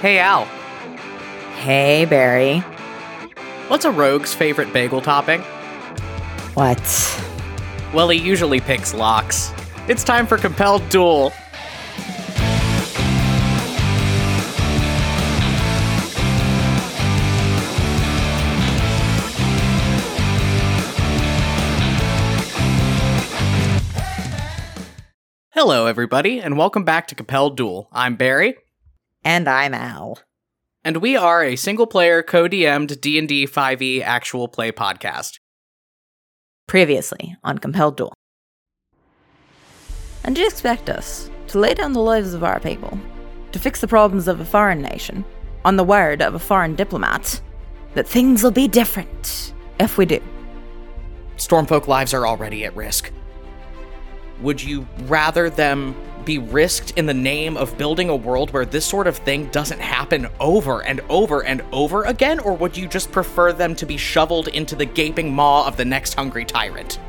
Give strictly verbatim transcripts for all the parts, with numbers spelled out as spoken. Hey, Al. Hey, Barry. What's a rogue's favorite bagel topping? What? Well, he usually picks lox. It's time for Compelled Duel. Hello, everybody, and welcome back to Compelled Duel. I'm Barry. And I'm Al. And we are a single-player, co-D M'd D and D five E actual play podcast. Previously on Compelled Duel. And you expect us to lay down the lives of our people, to fix the problems of a foreign nation, on the word of a foreign diplomat, that things will be different if we do. Stormfolk lives are already at risk. Would you rather them be risked in the name of building a world where this sort of thing doesn't happen over and over and over again, or would you just prefer them to be shoveled into the gaping maw of the next hungry tyrant?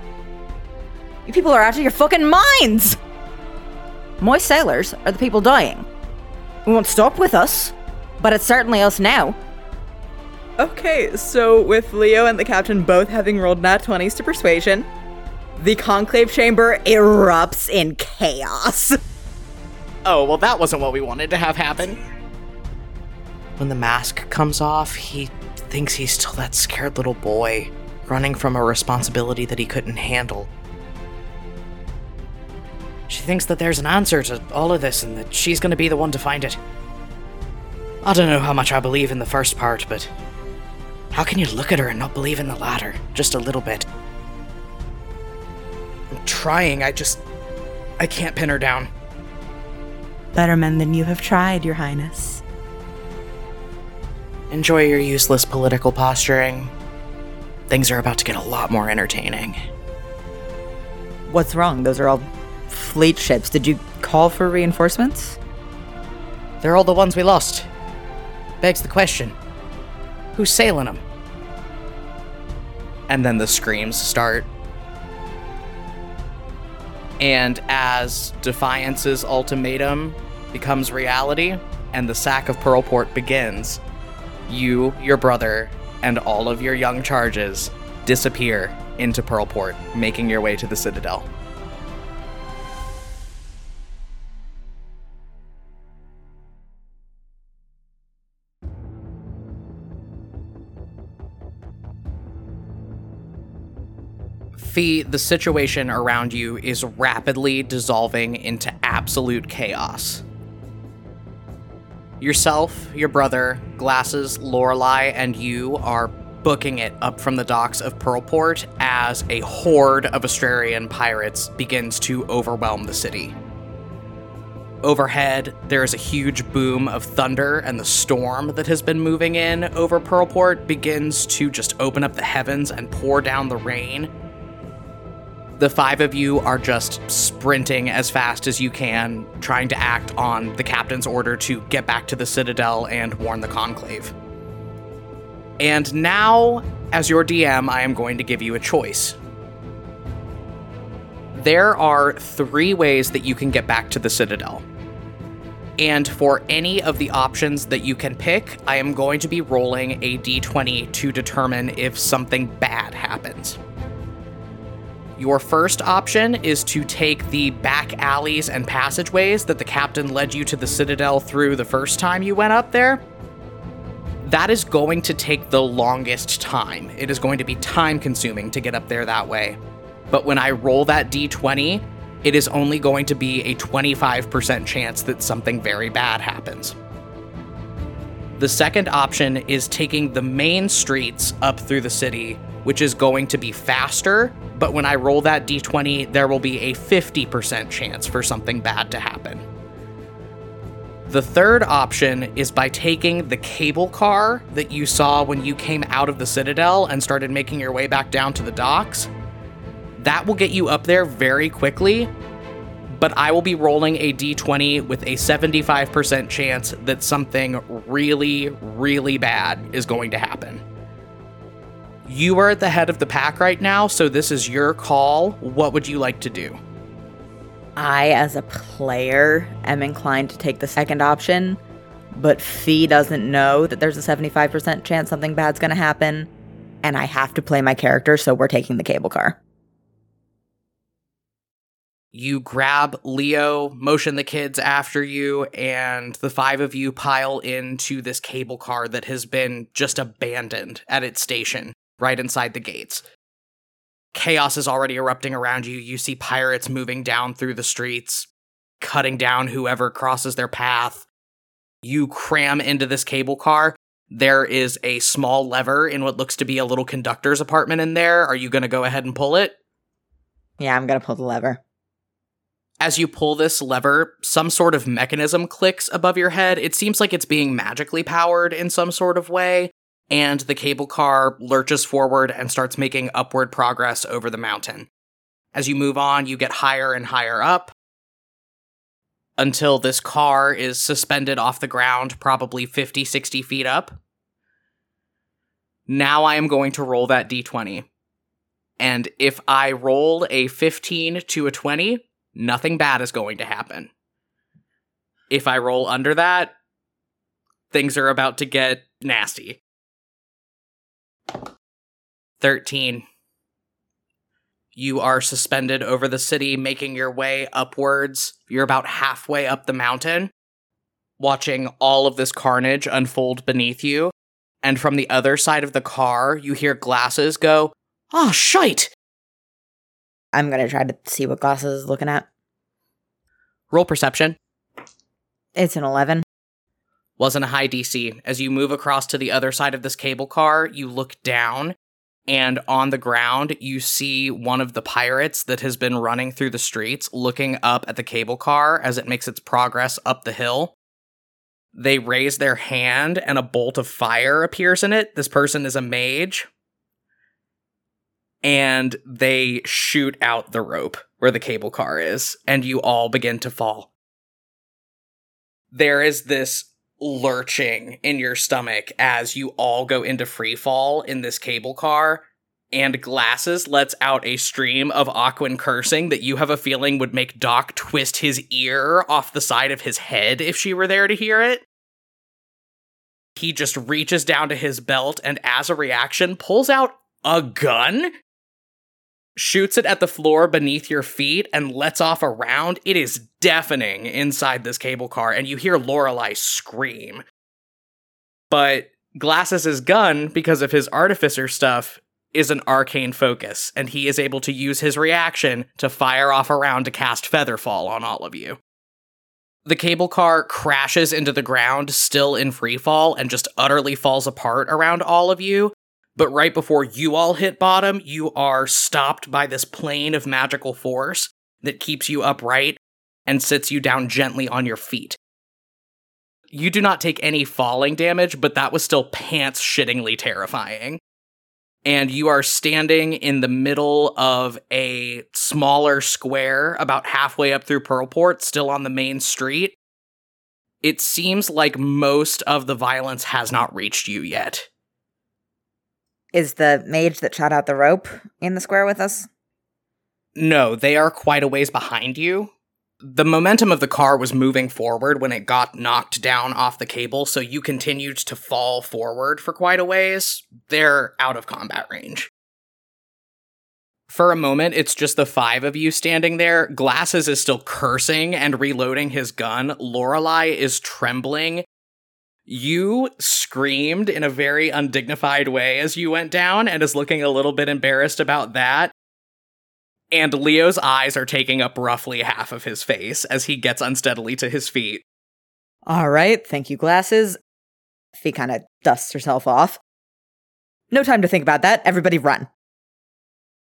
You people are out of your fucking minds! Moist sailors are the people dying. It won't stop with us, but it's certainly us now. Okay, so with Leo and the captain both having rolled nat twenties to persuasion, the conclave chamber erupts in chaos. Oh, well, that wasn't what we wanted to have happen. When the mask comes off, he thinks he's still that scared little boy, running from a responsibility that he couldn't handle. She thinks that there's an answer to all of this and that she's going to be the one to find it. I don't know how much I believe in the first part, but how can you look at her and not believe in the latter? Just a little bit. I'm trying, I just... I can't pin her down. Better men than you have tried, Your Highness. Enjoy your useless political posturing. Things are about to get a lot more entertaining. What's wrong? Those are all fleet ships. Did you call for reinforcements? They're all the ones we lost. Begs the question. Who's sailing them? And then the screams start. And as Defiance's ultimatum becomes reality and the sack of Pearlport begins, you, your brother, and all of your young charges disappear into Pearlport, making your way to the Citadel. The, the situation around you is rapidly dissolving into absolute chaos. Yourself, your brother, Glasses, Lorelei, and you are booking it up from the docks of Pearlport as a horde of Astralian pirates begins to overwhelm the city. Overhead, there is a huge boom of thunder, and the storm that has been moving in over Pearlport begins to just open up the heavens and pour down the rain. The five of you are just sprinting as fast as you can, trying to act on the captain's order to get back to the Citadel and warn the Conclave. And now, as your D M, I am going to give you a choice. There are three ways that you can get back to the Citadel. And for any of the options that you can pick, I am going to be rolling a d twenty to determine if something bad happens. Your first option is to take the back alleys and passageways that the captain led you to the Citadel through the first time you went up there. That is going to take the longest time. It is going to be time-consuming to get up there that way. But when I roll that d twenty, it is only going to be a twenty-five percent chance that something very bad happens. The second option is taking the main streets up through the city, which is going to be faster, but when I roll that d twenty, there will be a fifty percent chance for something bad to happen. The third option is by taking the cable car that you saw when you came out of the Citadel and started making your way back down to the docks. That will get you up there very quickly, but I will be rolling a d twenty with a seventy-five percent chance that something really, really bad is going to happen. You are at the head of the pack right now, so this is your call. What would you like to do? I, as a player, am inclined to take the second option. but Fee doesn't know that there's a seventy-five percent chance something bad's going to happen, and I have to play my character, so we're taking the cable car. You grab Leo, motion the kids after you, and the five of you pile into this cable car that has been just abandoned at its station, right inside the gates. Chaos is already erupting around you. You see pirates moving down through the streets, cutting down whoever crosses their path. You cram into this cable car. There is a small lever in what looks to be a little conductor's apartment in there. Are you going to go ahead and pull it? Yeah, I'm going to pull the lever. As you pull this lever, some sort of mechanism clicks above your head. It seems like it's being magically powered in some sort of way, and the cable car lurches forward and starts making upward progress over the mountain. As you move on, you get higher and higher up, until this car is suspended off the ground, probably fifty, sixty feet up. Now I am going to roll that d twenty. And if I roll a fifteen to a twenty... nothing bad is going to happen. If I roll under that, things are about to get nasty. thirteen. You are suspended over the city, making your way upwards. You're about halfway up the mountain, watching all of this carnage unfold beneath you. And from the other side of the car, you hear glasses go, "Ah, shite!" I'm going to try to see what Glasses is looking at. Roll perception. It's an eleven. Wasn't a high D C. As you move across to the other side of this cable car, you look down, and on the ground, you see one of the pirates that has been running through the streets looking up at the cable car as it makes its progress up the hill. They raise their hand, and a bolt of fire appears in it. This person is a mage. And they shoot out the rope where the cable car is, and you all begin to fall. There is this lurching in your stomach as you all go into free fall in this cable car, and Glasses lets out a stream of Aquan cursing that you have a feeling would make Doc twist his ear off the side of his head if she were there to hear it. He just reaches down to his belt and, as a reaction, pulls out a gun? Shoots it at the floor beneath your feet and lets off a round. It is deafening inside this cable car, and you hear Lorelei scream. But Glasses's gun, because of his artificer stuff, is an arcane focus, and he is able to use his reaction to fire off a round to cast Featherfall on all of you. The cable car crashes into the ground, still in freefall, and just utterly falls apart around all of you. But right before you all hit bottom, you are stopped by this plane of magical force that keeps you upright and sits you down gently on your feet. You do not take any falling damage, but that was still pants-shittingly terrifying. And you are standing in the middle of a smaller square, about halfway up through Pearlport, still on the main street. It seems like most of the violence has not reached you yet. Is the mage that shot out the rope in the square with us? No, they are quite a ways behind you. The momentum of the car was moving forward when it got knocked down off the cable, so you continued to fall forward for quite a ways. They're out of combat range. For a moment, it's just the five of you standing there. Glasses is still cursing and reloading his gun. Lorelei is trembling. You screamed in a very undignified way as you went down and is looking a little bit embarrassed about that. And Leo's eyes are taking up roughly half of his face as he gets unsteadily to his feet. All right, thank you, Glasses. She kind of dusts herself off. No time to think about that. Everybody run.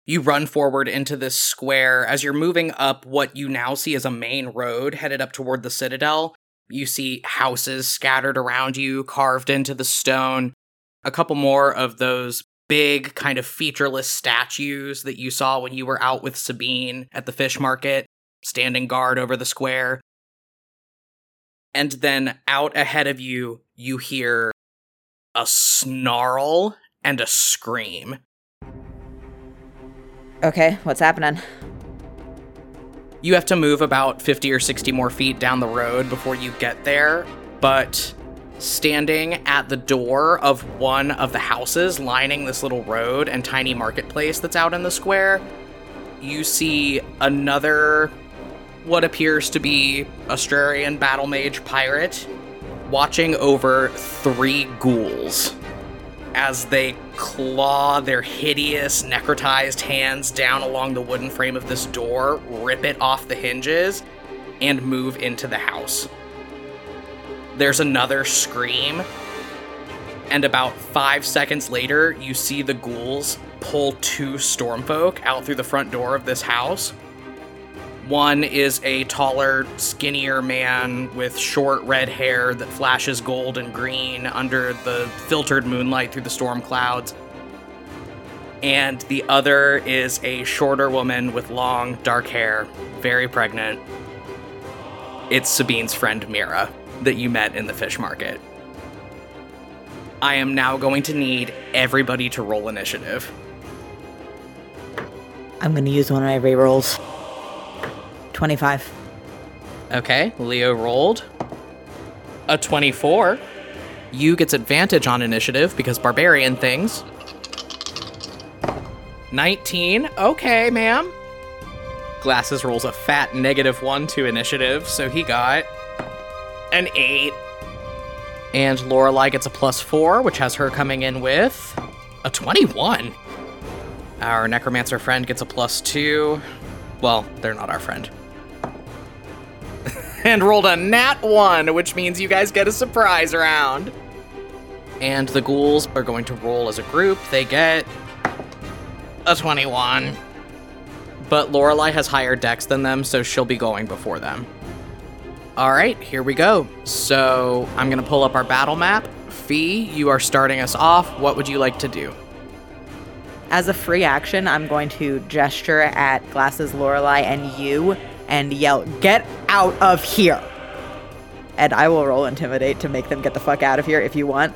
You run forward into this square as you're moving up what you now see as a main road headed up toward the Citadel. You see houses scattered around you, carved into the stone. A couple more of those big, kind of featureless statues that you saw when you were out with Sabine at the fish market, standing guard over the square. And then out ahead of you, you hear a snarl and a scream. Okay, what's happening? You have to move about fifty or sixty more feet down the road before you get there, but standing at the door of one of the houses lining this little road and tiny marketplace that's out in the square, you see another, what appears to be Astralian battle mage pirate, watching over three ghouls as they claw their hideous, necrotized hands down along the wooden frame of this door, rip it off the hinges, and move into the house. There's another scream, and about five seconds later, you see the ghouls pull two stormfolk out through the front door of this house. One is a taller, skinnier man with short red hair that flashes gold and green under the filtered moonlight through the storm clouds. And the other is a shorter woman with long, dark hair, very pregnant. It's Sabine's friend Mira that you met in the fish market. I am now going to need everybody to roll initiative. I'm going to use one of my rerolls. twenty-five. Okay, Leo rolled a twenty-four. You gets advantage on initiative because barbarian things. nineteen. Okay, ma'am. Glasses rolls a fat negative one to initiative, so he got an eight. And Lorelei gets a plus four, which has her coming in with a twenty-one. Our necromancer friend gets a plus two. Well, they're not our friend. And rolled a nat one, which means you guys get a surprise round. And the ghouls are going to roll as a group. They get a twenty-one. But Lorelei has higher dex than them, so she'll be going before them. All right, here we go. So I'm going to pull up our battle map. Fee, you are starting us off. What would you like to do? As a free action, I'm going to gesture at Glasses, Lorelei, and you and yell, "Get out of here!" And I will roll Intimidate to make them get the fuck out of here if you want.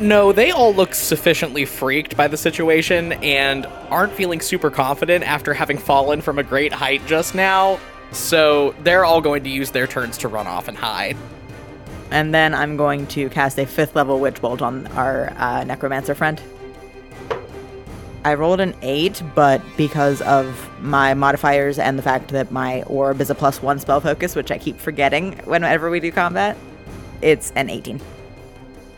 No, they all look sufficiently freaked by the situation and aren't feeling super confident after having fallen from a great height just now, so they're all going to use their turns to run off and hide. And then I'm going to cast a fifth level Witch Bolt on our uh, Necromancer friend. I rolled an eight, but because of my modifiers and the fact that my orb is a plus one spell focus, which I keep forgetting whenever we do combat, it's an eighteen.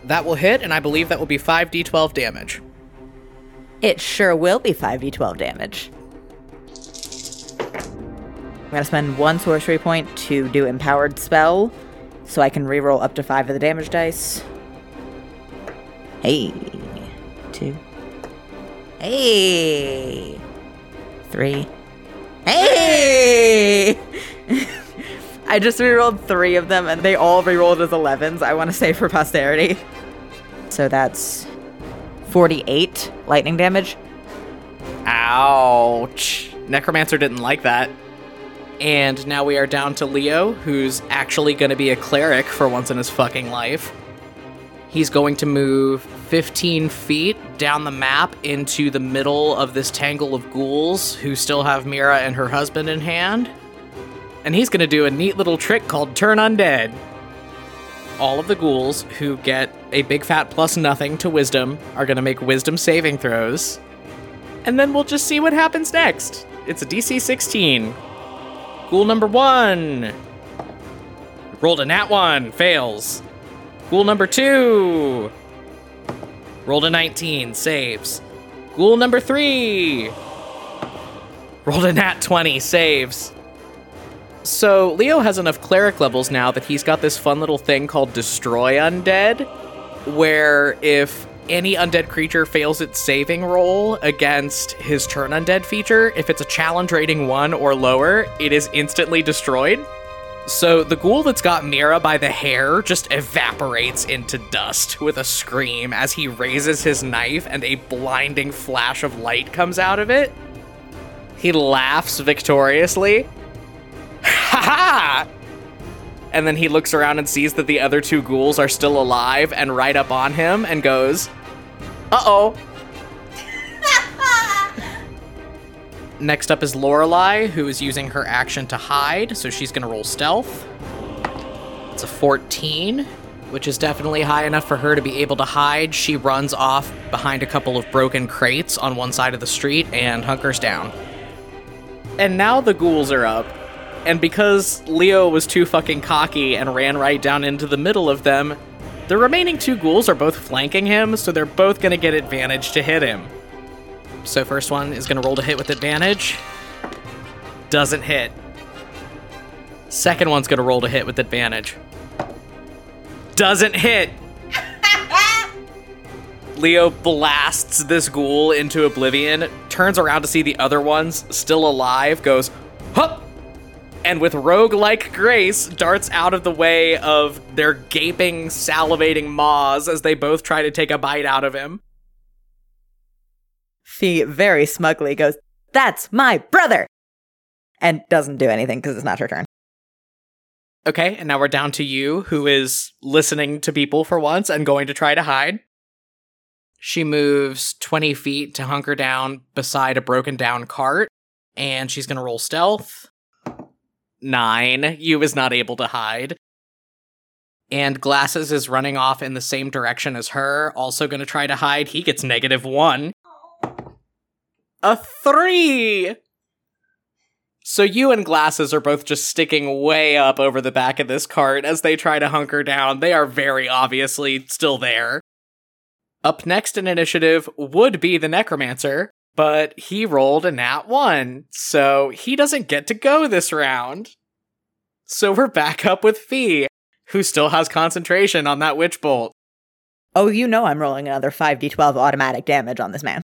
That will hit, and I believe that will be five d twelve damage. It sure will be five d twelve damage. I'm going to spend one sorcery point to do Empowered Spell, so I can reroll up to five of the damage dice. Hey, two. Hey! Three. Hey! I just rerolled three of them, and they all rerolled as elevens, I want to say for posterity. So that's forty-eight lightning damage. Ouch. Necromancer didn't like that. And now we are down to Leo, who's actually going to be a cleric for once in his fucking life. He's going to move fifteen feet down the map into the middle of this tangle of ghouls who still have Mira and her husband in hand. And he's going to do a neat little trick called Turn Undead. All of the ghouls who get a big fat plus nothing to wisdom are going to make wisdom saving throws. And then we'll just see what happens next. It's a D C sixteen. Ghoul number one. Rolled a nat one. Fails. Ghoul number two, rolled a nineteen, saves. Ghoul number three, rolled a nat twenty, saves. So Leo has enough cleric levels now that he's got this fun little thing called Destroy Undead, where if any undead creature fails its saving roll against his Turn Undead feature, if it's a challenge rating one or lower, it is instantly destroyed. So the ghoul that's got Mira by the hair just evaporates into dust with a scream as he raises his knife and a blinding flash of light comes out of it. He laughs victoriously. Ha ha! And then he looks around and sees that the other two ghouls are still alive and right up on him and goes, uh-oh. Next up is Lorelei, who is using her action to hide, so she's going to roll stealth. It's a fourteen. which is definitely high enough for her to be able to hide. She runs off behind a couple of broken crates on one side of the street and hunkers down. And now the ghouls are up, and because Leo was too fucking cocky and ran right down into the middle of them, the remaining two ghouls are both flanking him, so they're both going to get advantage to hit him. So first one is going to roll to hit with advantage. Doesn't hit. Second one's going to roll to hit with advantage. Doesn't hit. Leo blasts this ghoul into oblivion, turns around to see the other ones still alive, goes, hup, and with roguelike grace, darts out of the way of their gaping, salivating maws as they both try to take a bite out of him. She very smugly goes, that's my brother, and doesn't do anything because it's not her turn. Okay, and now we're down to you, who is listening to people for once and going to try to hide. She moves twenty feet to hunker down beside a broken down cart, and she's going to roll stealth. Nine. You is not able to hide. And Glasses is running off in the same direction as her, also going to try to hide. He gets negative one. A three! So you and Glasses are both just sticking way up over the back of this cart as they try to hunker down. They are very obviously still there. Up next in initiative would be the Necromancer, but he rolled a nat one, so he doesn't get to go this round. So we're back up with Fee, who still has concentration on that Witch Bolt. Oh, you know I'm rolling another five d twelve automatic damage on this man.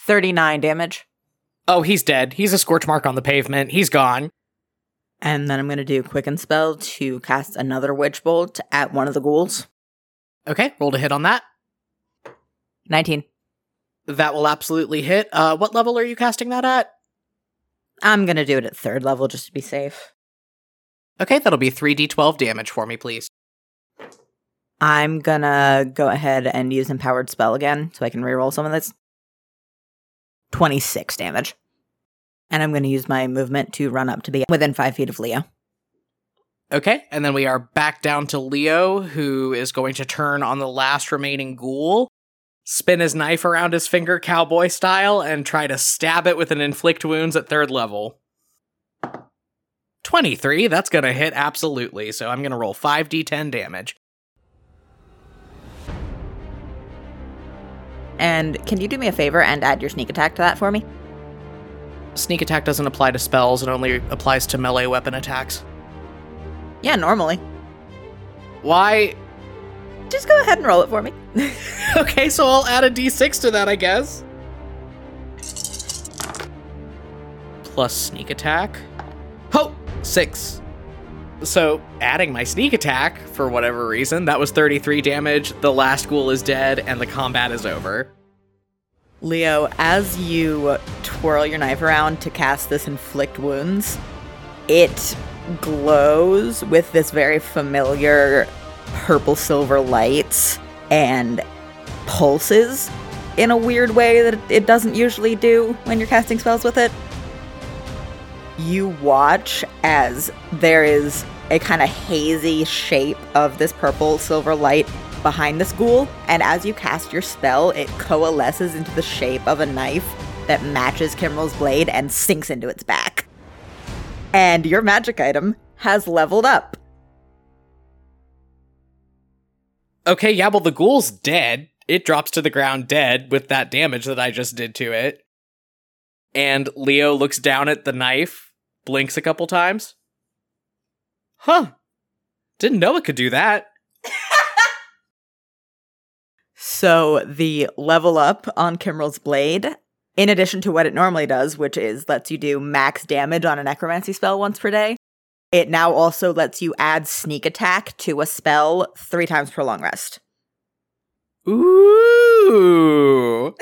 thirty-nine damage. Oh, he's dead. He's a scorch mark on the pavement. He's gone. And then I'm going to do Quicken Spell to cast another Witch Bolt at one of the ghouls. Okay, roll to hit on that. nineteen. That will absolutely hit. Uh, what level are you casting that at? I'm going to do it at third level just to be safe. Okay, that'll be three d twelve damage for me, please. I'm going to go ahead and use Empowered Spell again so I can reroll some of this. twenty-six damage. And I'm going to use my movement to run up to be within five feet of Leo. Okay, and then we are back down to Leo, who is going to turn on the last remaining ghoul, spin his knife around his finger cowboy style, and try to stab it with an inflict wounds at third level. twenty-three, that's going to hit absolutely, so I'm going to roll five d ten damage. And can you do me a favor and add your sneak attack to that for me? Sneak attack doesn't apply to spells, it only applies to melee weapon attacks. Yeah, normally. Why? Just go ahead and roll it for me. Okay, so I'll add a d six to that, I guess. Plus sneak attack. Ho! Six. So, adding my sneak attack, for whatever reason, that was thirty-three damage, the last ghoul is dead, and the combat is over. Leo, as you twirl your knife around to cast this inflict wounds, it glows with this very familiar purple-silver light and pulses in a weird way that it doesn't usually do when you're casting spells with it. You watch as there is a kind of hazy shape of this purple silver light behind this ghoul, and as you cast your spell, it coalesces into the shape of a knife that matches Kimrel's blade and sinks into its back. And your magic item has leveled up. Okay, yeah, well, the ghoul's dead. It drops to the ground dead with that damage that I just did to it. And Leo looks down at the knife, blinks a couple times. Huh. Didn't know it could do that. So the level up on Kimrel's blade, in addition to what it normally does, which is lets you do max damage on a necromancy spell once per day, it now also lets you add sneak attack to a spell three times per long rest. Ooh.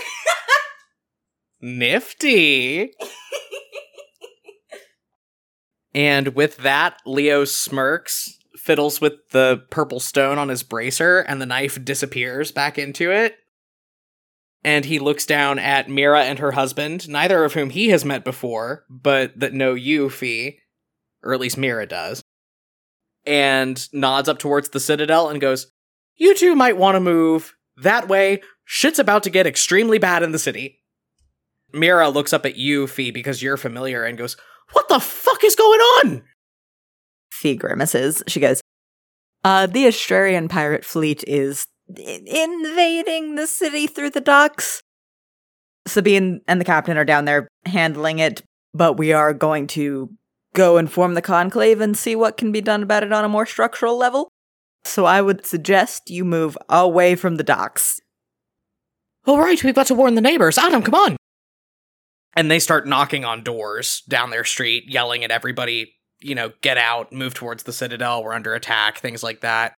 Nifty. And with that, Leo smirks, fiddles with the purple stone on his bracer, and the knife disappears back into it. And he looks down at Mira and her husband, neither of whom he has met before, but that know you, Fee. Or at least Mira does. and nods up towards the Citadel and goes, "You two might want to move that way. Shit's about to get extremely bad in the city." Mira looks up at you, Fee, because you're familiar, and goes, "What the fuck is going on?" Fee grimaces. She goes, uh, the Astralian pirate fleet is in- invading the city through the docks. Sabine and the captain are down there handling it, but we are going to go inform the conclave and see what can be done about it on a more structural level. So I would suggest you move away from the docks. All right, we've got to warn the neighbors. Adam, come on. And they start knocking on doors down their street, yelling at everybody, you know, get out, move towards the Citadel, we're under attack, things like that.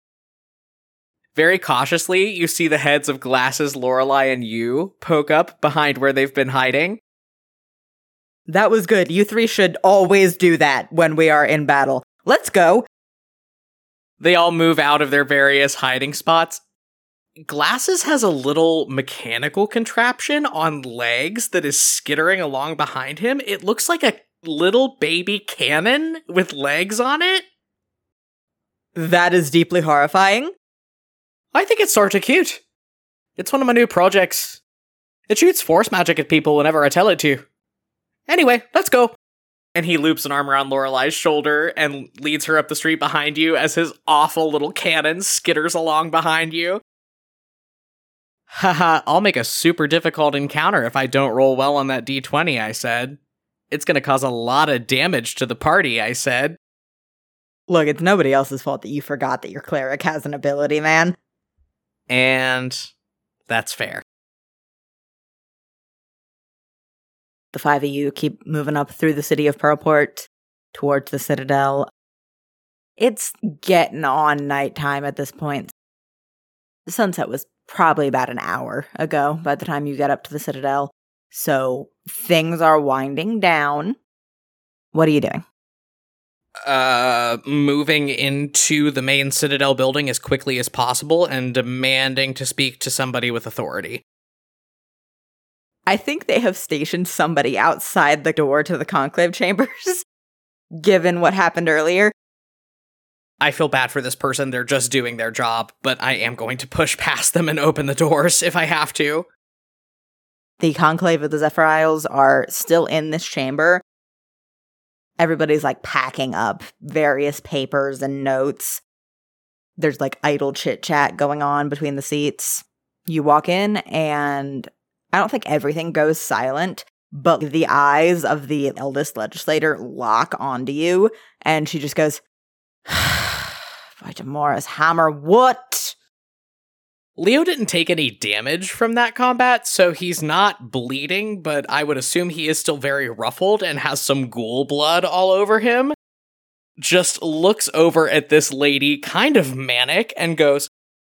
Very cautiously, you see the heads of Glasses, Lorelei, and you poke up behind where they've been hiding. That was good. You three should always do that when we are in battle. Let's go. They all move out of their various hiding spots. Glasses has a little mechanical contraption on legs that is skittering along behind him. It looks like a little baby cannon with legs on it. That is deeply horrifying. I think it's sort of cute. It's one of my new projects. It shoots force magic at people whenever I tell it to. Anyway, let's go. And he loops an arm around Lorelei's shoulder and leads her up the street behind you as his awful little cannon skitters along behind you. Haha, I'll make a super difficult encounter if I don't roll well on that d twenty, I said. It's gonna cause a lot of damage to the party, I said. Look, it's nobody else's fault that you forgot that your cleric has an ability, man. And that's fair. The five of you keep moving up through the city of Pearlport towards the Citadel. It's getting on nighttime at this point. The sunset was probably about an hour ago by the time you get up to the Citadel. So things are winding down. What are you doing? Uh, moving into the main Citadel building as quickly as possible and demanding to speak to somebody with authority. I think they have stationed somebody outside the door to the conclave chambers, given what happened earlier. I feel bad for this person. They're just doing their job, but I am going to push past them and open the doors if I have to. The conclave of the Zephyr Isles are still in this chamber. Everybody's, like, packing up various papers and notes. There's, like, idle chit-chat going on between the seats. You walk in, and I don't think everything goes silent, but the eyes of the eldest legislator lock onto you, and she just goes, "By Demora's hammer, what?" Leo didn't take any damage from that combat, so he's not bleeding, but I would assume he is still very ruffled and has some ghoul blood all over him. Just looks over at this lady, kind of manic, and goes,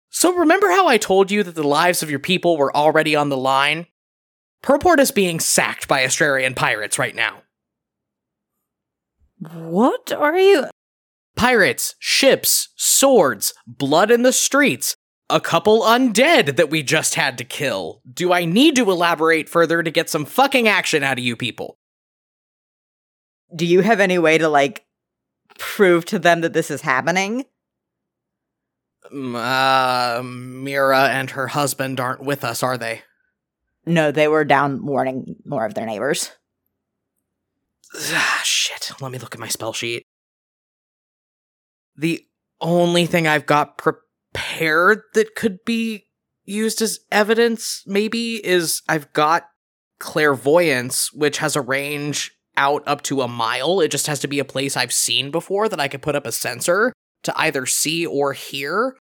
"So remember how I told you that the lives of your people were already on the line? Pearlport is being sacked by Astralian pirates right now." What are you? Pirates, ships, swords, blood in the streets. A couple undead that we just had to kill. Do I need to elaborate further to get some fucking action out of you people? Do you have any way to, like, prove to them that this is happening? Uh, Mira and her husband aren't with us, are they? No, they were down warning more of their neighbors. Ah, shit. Let me look at my spell sheet. The only thing I've got prepared Paired that could be used as evidence, maybe, is I've got clairvoyance, which has a range out up to a mile. It just has to be a place I've seen before that I could put up a sensor to either see or hear.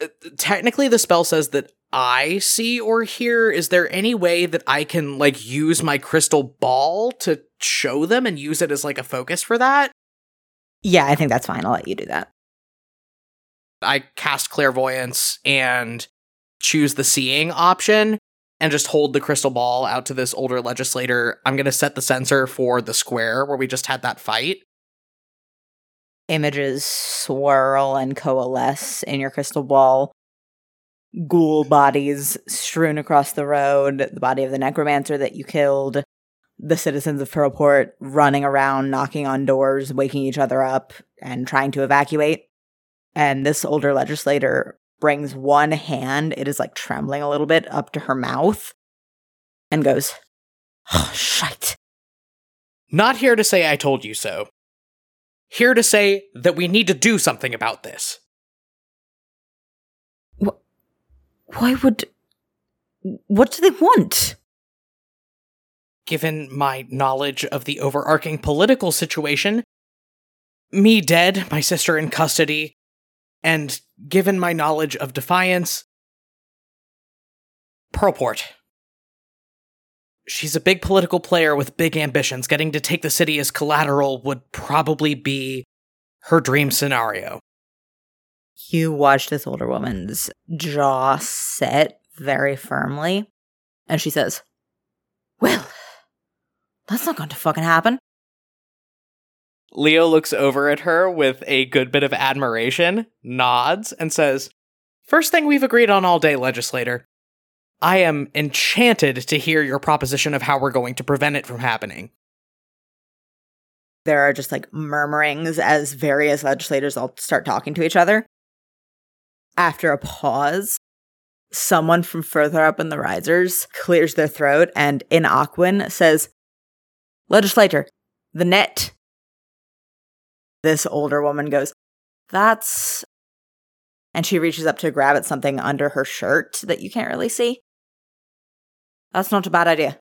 Uh, technically, the spell says that I see or hear. Is there any way that I can, like, use my crystal ball to show them and use it as, like, a focus for that? Yeah, I think that's fine. I'll let you do that. I cast clairvoyance and choose the seeing option and just hold the crystal ball out to this older legislator. I'm going to set the sensor for the square where we just had that fight. Images swirl and coalesce in your crystal ball. Ghoul bodies strewn across the road, the body of the necromancer that you killed, the citizens of Pearlport running around, knocking on doors, waking each other up, and trying to evacuate. And this older legislator brings one hand, it is like trembling a little bit, up to her mouth and goes, "Oh, shite." Not here to say I told you so. Here to say that we need to do something about this. What? Why would... What do they want? Given my knowledge of the overarching political situation, me dead, my sister in custody, and given my knowledge of Defiance, Pearlport. She's a big political player with big ambitions. Getting to take the city as collateral would probably be her dream scenario. You watch this older woman's jaw set very firmly, and she says, "Well, that's not going to fucking happen." Leo looks over at her with a good bit of admiration, nods, and says, "First thing we've agreed on all day, legislator. I am enchanted to hear your proposition of how we're going to prevent it from happening." There are just like murmurings as various legislators all start talking to each other. After a pause, someone from further up in the risers clears their throat and in Aquan says, "Legislator, the net." This older woman goes, "That's..." And she reaches up to grab at something under her shirt that you can't really see. "That's not a bad idea."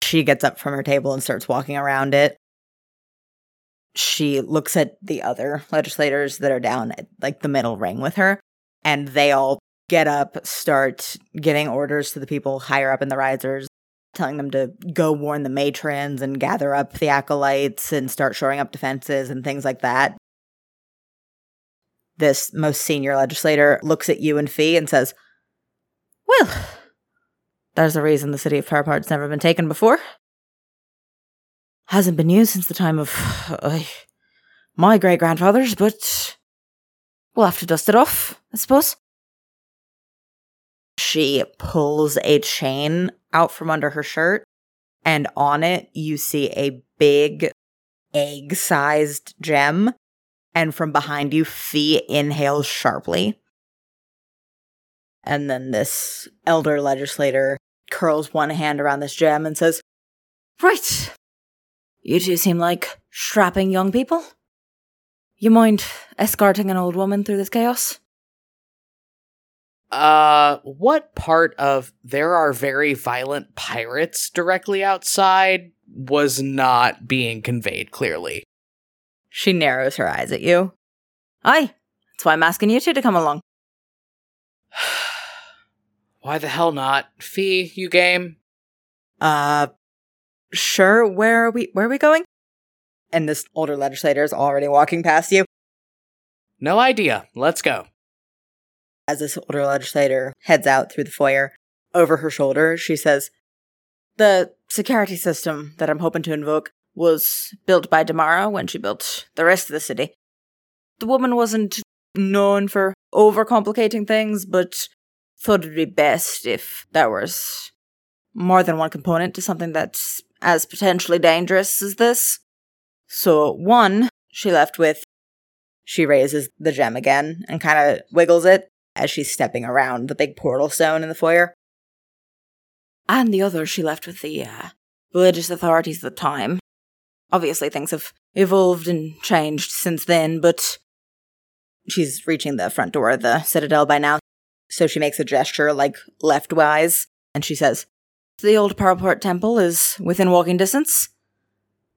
She gets up from her table and starts walking around it. She looks at the other legislators that are down at like the middle ring with her, and they all get up, start giving orders to the people higher up in the risers, telling them to go warn the matrons and gather up the acolytes and start shoring up defenses and things like that. This most senior legislator looks at you and Fee and says, "Well, there's a reason the city of Pearlport's never been taken before. Hasn't been used since the time of uh, my great-grandfathers, but we'll have to dust it off, I suppose." She pulls a chain out from under her shirt, and on it you see a big egg-sized gem, and from behind you, Fee inhales sharply. And then this elder legislator curls one hand around this gem and says, "Right, you two seem like strapping young people. You mind escorting an old woman through this chaos?" Uh, what part of "there are very violent pirates directly outside" was not being conveyed clearly? She narrows her eyes at you. "Aye, that's why I'm asking you two to come along." "Why the hell not? Fee, you game?" Uh, sure, where are we, where are we going?" And this older legislator is already walking past you. "No idea, let's go." As this older legislator heads out through the foyer, over her shoulder, she says, "The security system that I'm hoping to invoke was built by Demara when she built the rest of the city. The woman wasn't known for overcomplicating things, but thought it'd be best if there was more than one component to something that's as potentially dangerous as this. So one, she left with..." She raises the gem again and kind of wiggles it as she's stepping around the big portal stone in the foyer. "And the other she left with the uh, religious authorities at the time. Obviously things have evolved and changed since then, but..." She's reaching the front door of the Citadel by now, so she makes a gesture, like, leftwise, and she says, "The old Pearlport temple is within walking distance.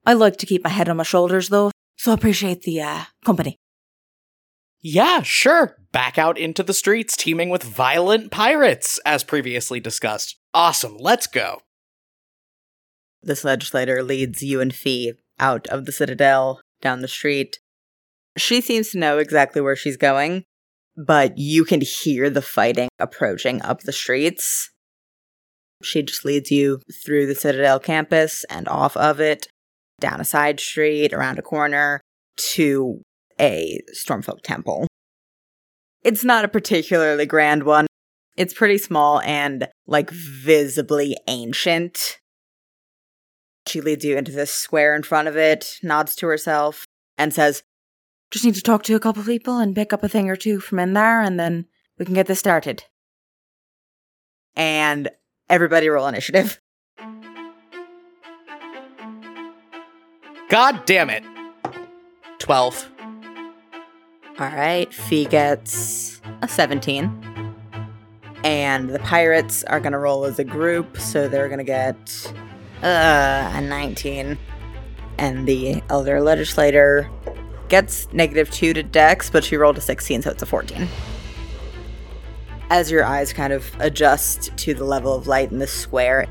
I like to keep my head on my shoulders, though, so I appreciate the uh, company." Yeah, sure. Back out into the streets, teeming with violent pirates, as previously discussed. Awesome, let's go. This legislator leads you and Fee out of the Citadel, down the street. She seems to know exactly where she's going, but you can hear the fighting approaching up the streets. She just leads you through the Citadel campus and off of it, down a side street, around a corner, to a Stormfolk temple. It's not a particularly grand one. It's pretty small and, like, visibly ancient. She leads you into this square in front of it, nods to herself, and says, just need to talk to a couple people and pick up a thing or two from in there, and then we can get this started. And everybody roll initiative. God damn it. twelve. All right, Fee gets a seventeen. And the pirates are going to roll as a group, so they're going to get uh, a nineteen. And the Elder Legislator gets negative two to Dex, but she rolled a sixteen, so it's a fourteen. As your eyes kind of adjust to the level of light in the square,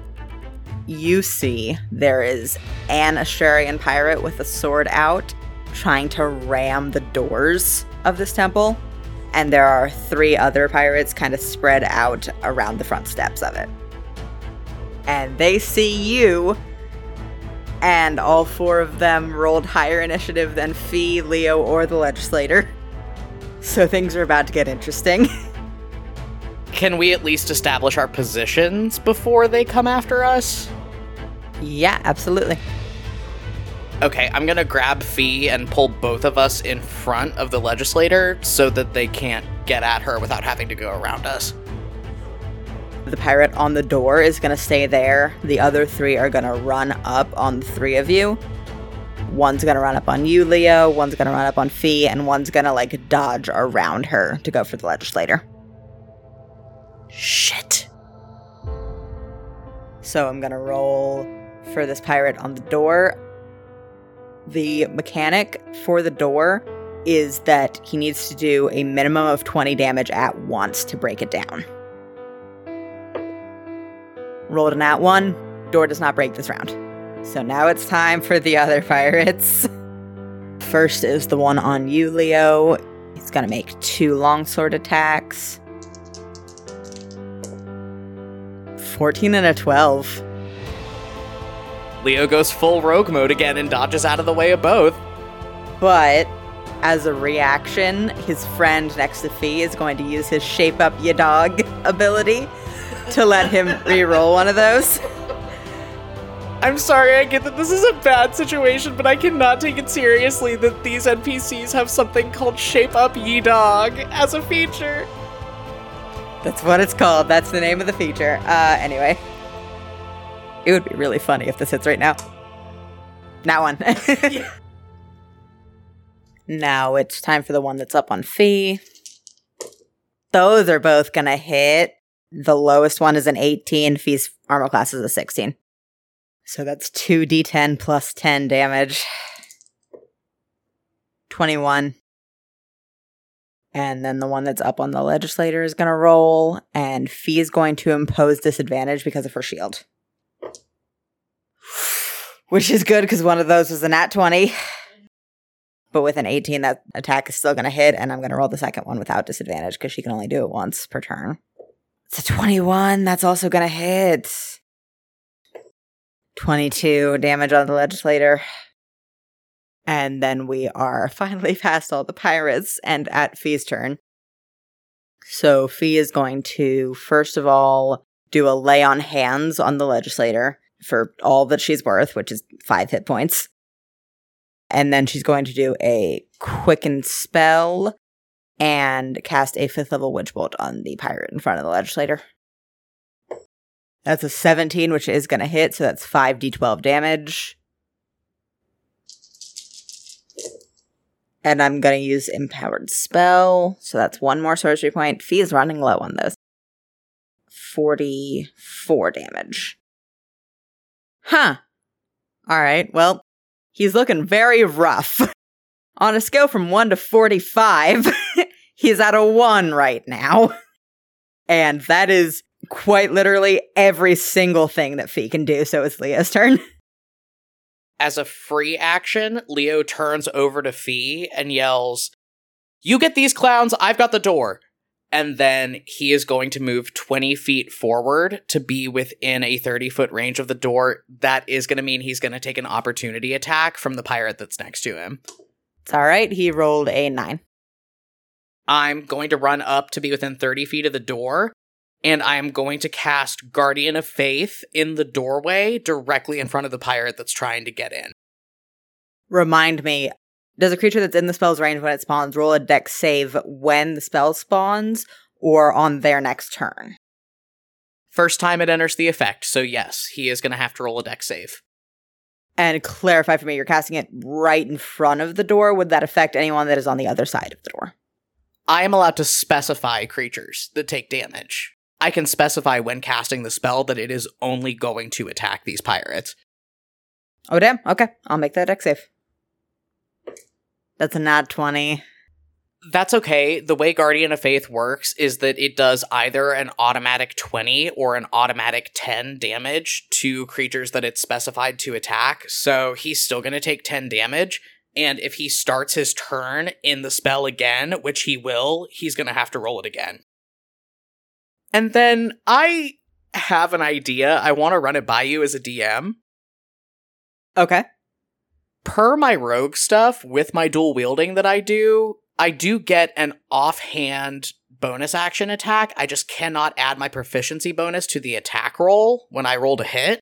you see there is an Astralian pirate with a sword out trying to ram the doors of this temple, and there are three other pirates kind of spread out around the front steps of it. And they see you, and all four of them rolled higher initiative than Fee, Leo, or the Legislator. So things are about to get interesting. Can we at least establish our positions before they come after us? Yeah, absolutely. Okay, I'm going to grab Fee and pull both of us in front of the Legislator so that they can't get at her without having to go around us. The pirate on the door is going to stay there. The other three are going to run up on the three of you. One's going to run up on you, Leo. One's going to run up on Fee. And one's going to, like, dodge around her to go for the Legislator. Shit. So I'm going to roll for this pirate on the door. The mechanic for the door is that he needs to do a minimum of twenty damage at once to break it down. Rolled an at one. Door does not break this round. So now it's time for the other pirates. First is the one on you, Leo. He's going to make two longsword attacks. fourteen and a twelve. Leo goes full rogue mode again and dodges out of the way of both. But as a reaction, his friend next to Fee is going to use his shape up ya dog ability to let him reroll one of those. I'm sorry, I get that this is a bad situation, but I cannot take it seriously that these N P Cs have something called shape up ya dog as a feature. That's what it's called. That's the name of the feature. Uh, anyway. It would be really funny if this hits right now. That one. Yeah. Now it's time for the one that's up on Fee. Those are both going to hit. The lowest one is an eighteen. Fee's armor class is a sixteen. So that's two d ten plus ten damage. twenty-one. And then the one that's up on the Legislator is going to roll. And Fee is going to impose disadvantage because of her shield. Which is good because one of those was a nat twenty. But with an eighteen, that attack is still going to hit. And I'm going to roll the second one without disadvantage because she can only do it once per turn. It's a twenty-one. That's also going to hit. twenty-two damage on the Legislator. And then we are finally past all the pirates and at Fee's turn. So Fee is going to, first of all, do a lay on hands on the Legislator for all that she's worth, which is five hit points. And then she's going to do a quicken spell and cast a fifth level witch bolt on the pirate in front of the Legislator. That's a seventeen, which is going to hit, so that's five d twelve damage. And I'm going to use Empowered Spell. So that's one more sorcery point. Fee is running low on this. forty-four damage. Huh. All right. Well, he's looking very rough. On a scale from one to forty-five, he's at a one right now. And that is quite literally every single thing that Fee can do. So it's Leo's turn. As a free action, Leo turns over to Fee and yells, "You get these clowns, I've got the door." And then he is going to move twenty feet forward to be within a thirty-foot range of the door. That is going to mean he's going to take an opportunity attack from the pirate that's next to him. It's all right. He rolled a nine. I'm going to run up to be within thirty feet of the door, and I am going to cast Guardian of Faith in the doorway directly in front of the pirate that's trying to get in. Remind me, Does a creature that's in the spell's range when it spawns roll a dex save when the spell spawns or on their next turn? First time it enters the effect, so yes, he is going to have to roll a dex save. And clarify for me, you're casting it right in front of the door. Would that affect anyone that is on the other side of the door? I am allowed to specify creatures that take damage. I can specify when casting the spell that it is only going to attack these pirates. Oh, damn. Okay. I'll make that dex save. That's a nat twenty. That's okay. The way Guardian of Faith works is that it does either an automatic twenty or an automatic ten damage to creatures that it's specified to attack, so he's still going to take ten damage, and if he starts his turn in the spell again, which he will, he's going to have to roll it again. And then I have an idea. I want to run it by you as a D M. Okay. Per my rogue stuff, with my dual wielding that I do, I do get an offhand bonus action attack. I just cannot add my proficiency bonus to the attack roll when I rolled a hit.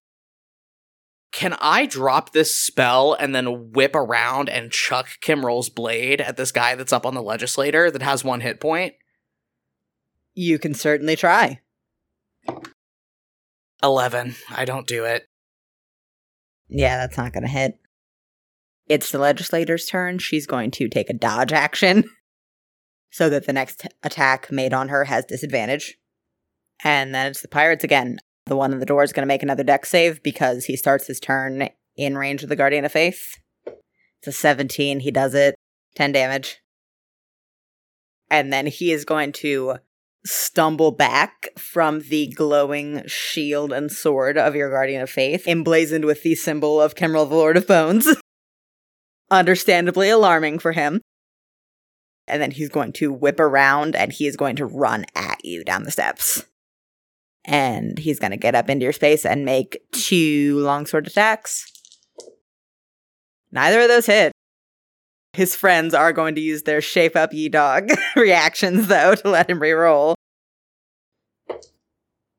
Can I drop this spell and then whip around and chuck Kimrol's blade at this guy that's up on the legislator that has one hit point? You can certainly try. eleven. I don't do it. Yeah, that's not going to hit. It's the legislator's turn. She's going to take a dodge action so that the next attack made on her has disadvantage. And then it's the pirates again. The one in the door is going to make another dex save because he starts his turn in range of the Guardian of Faith. It's a seventeen. He does it. ten damage. And then he is going to stumble back from the glowing shield and sword of your Guardian of Faith, emblazoned with the symbol of Kimrel, the Lord of Bones. Understandably alarming for him. And then he's going to whip around and he is going to run at you down the steps. And he's going to get up into your space and make two longsword attacks. Neither of those hit. His friends are going to use their shape up ye dog reactions, though, to let him reroll.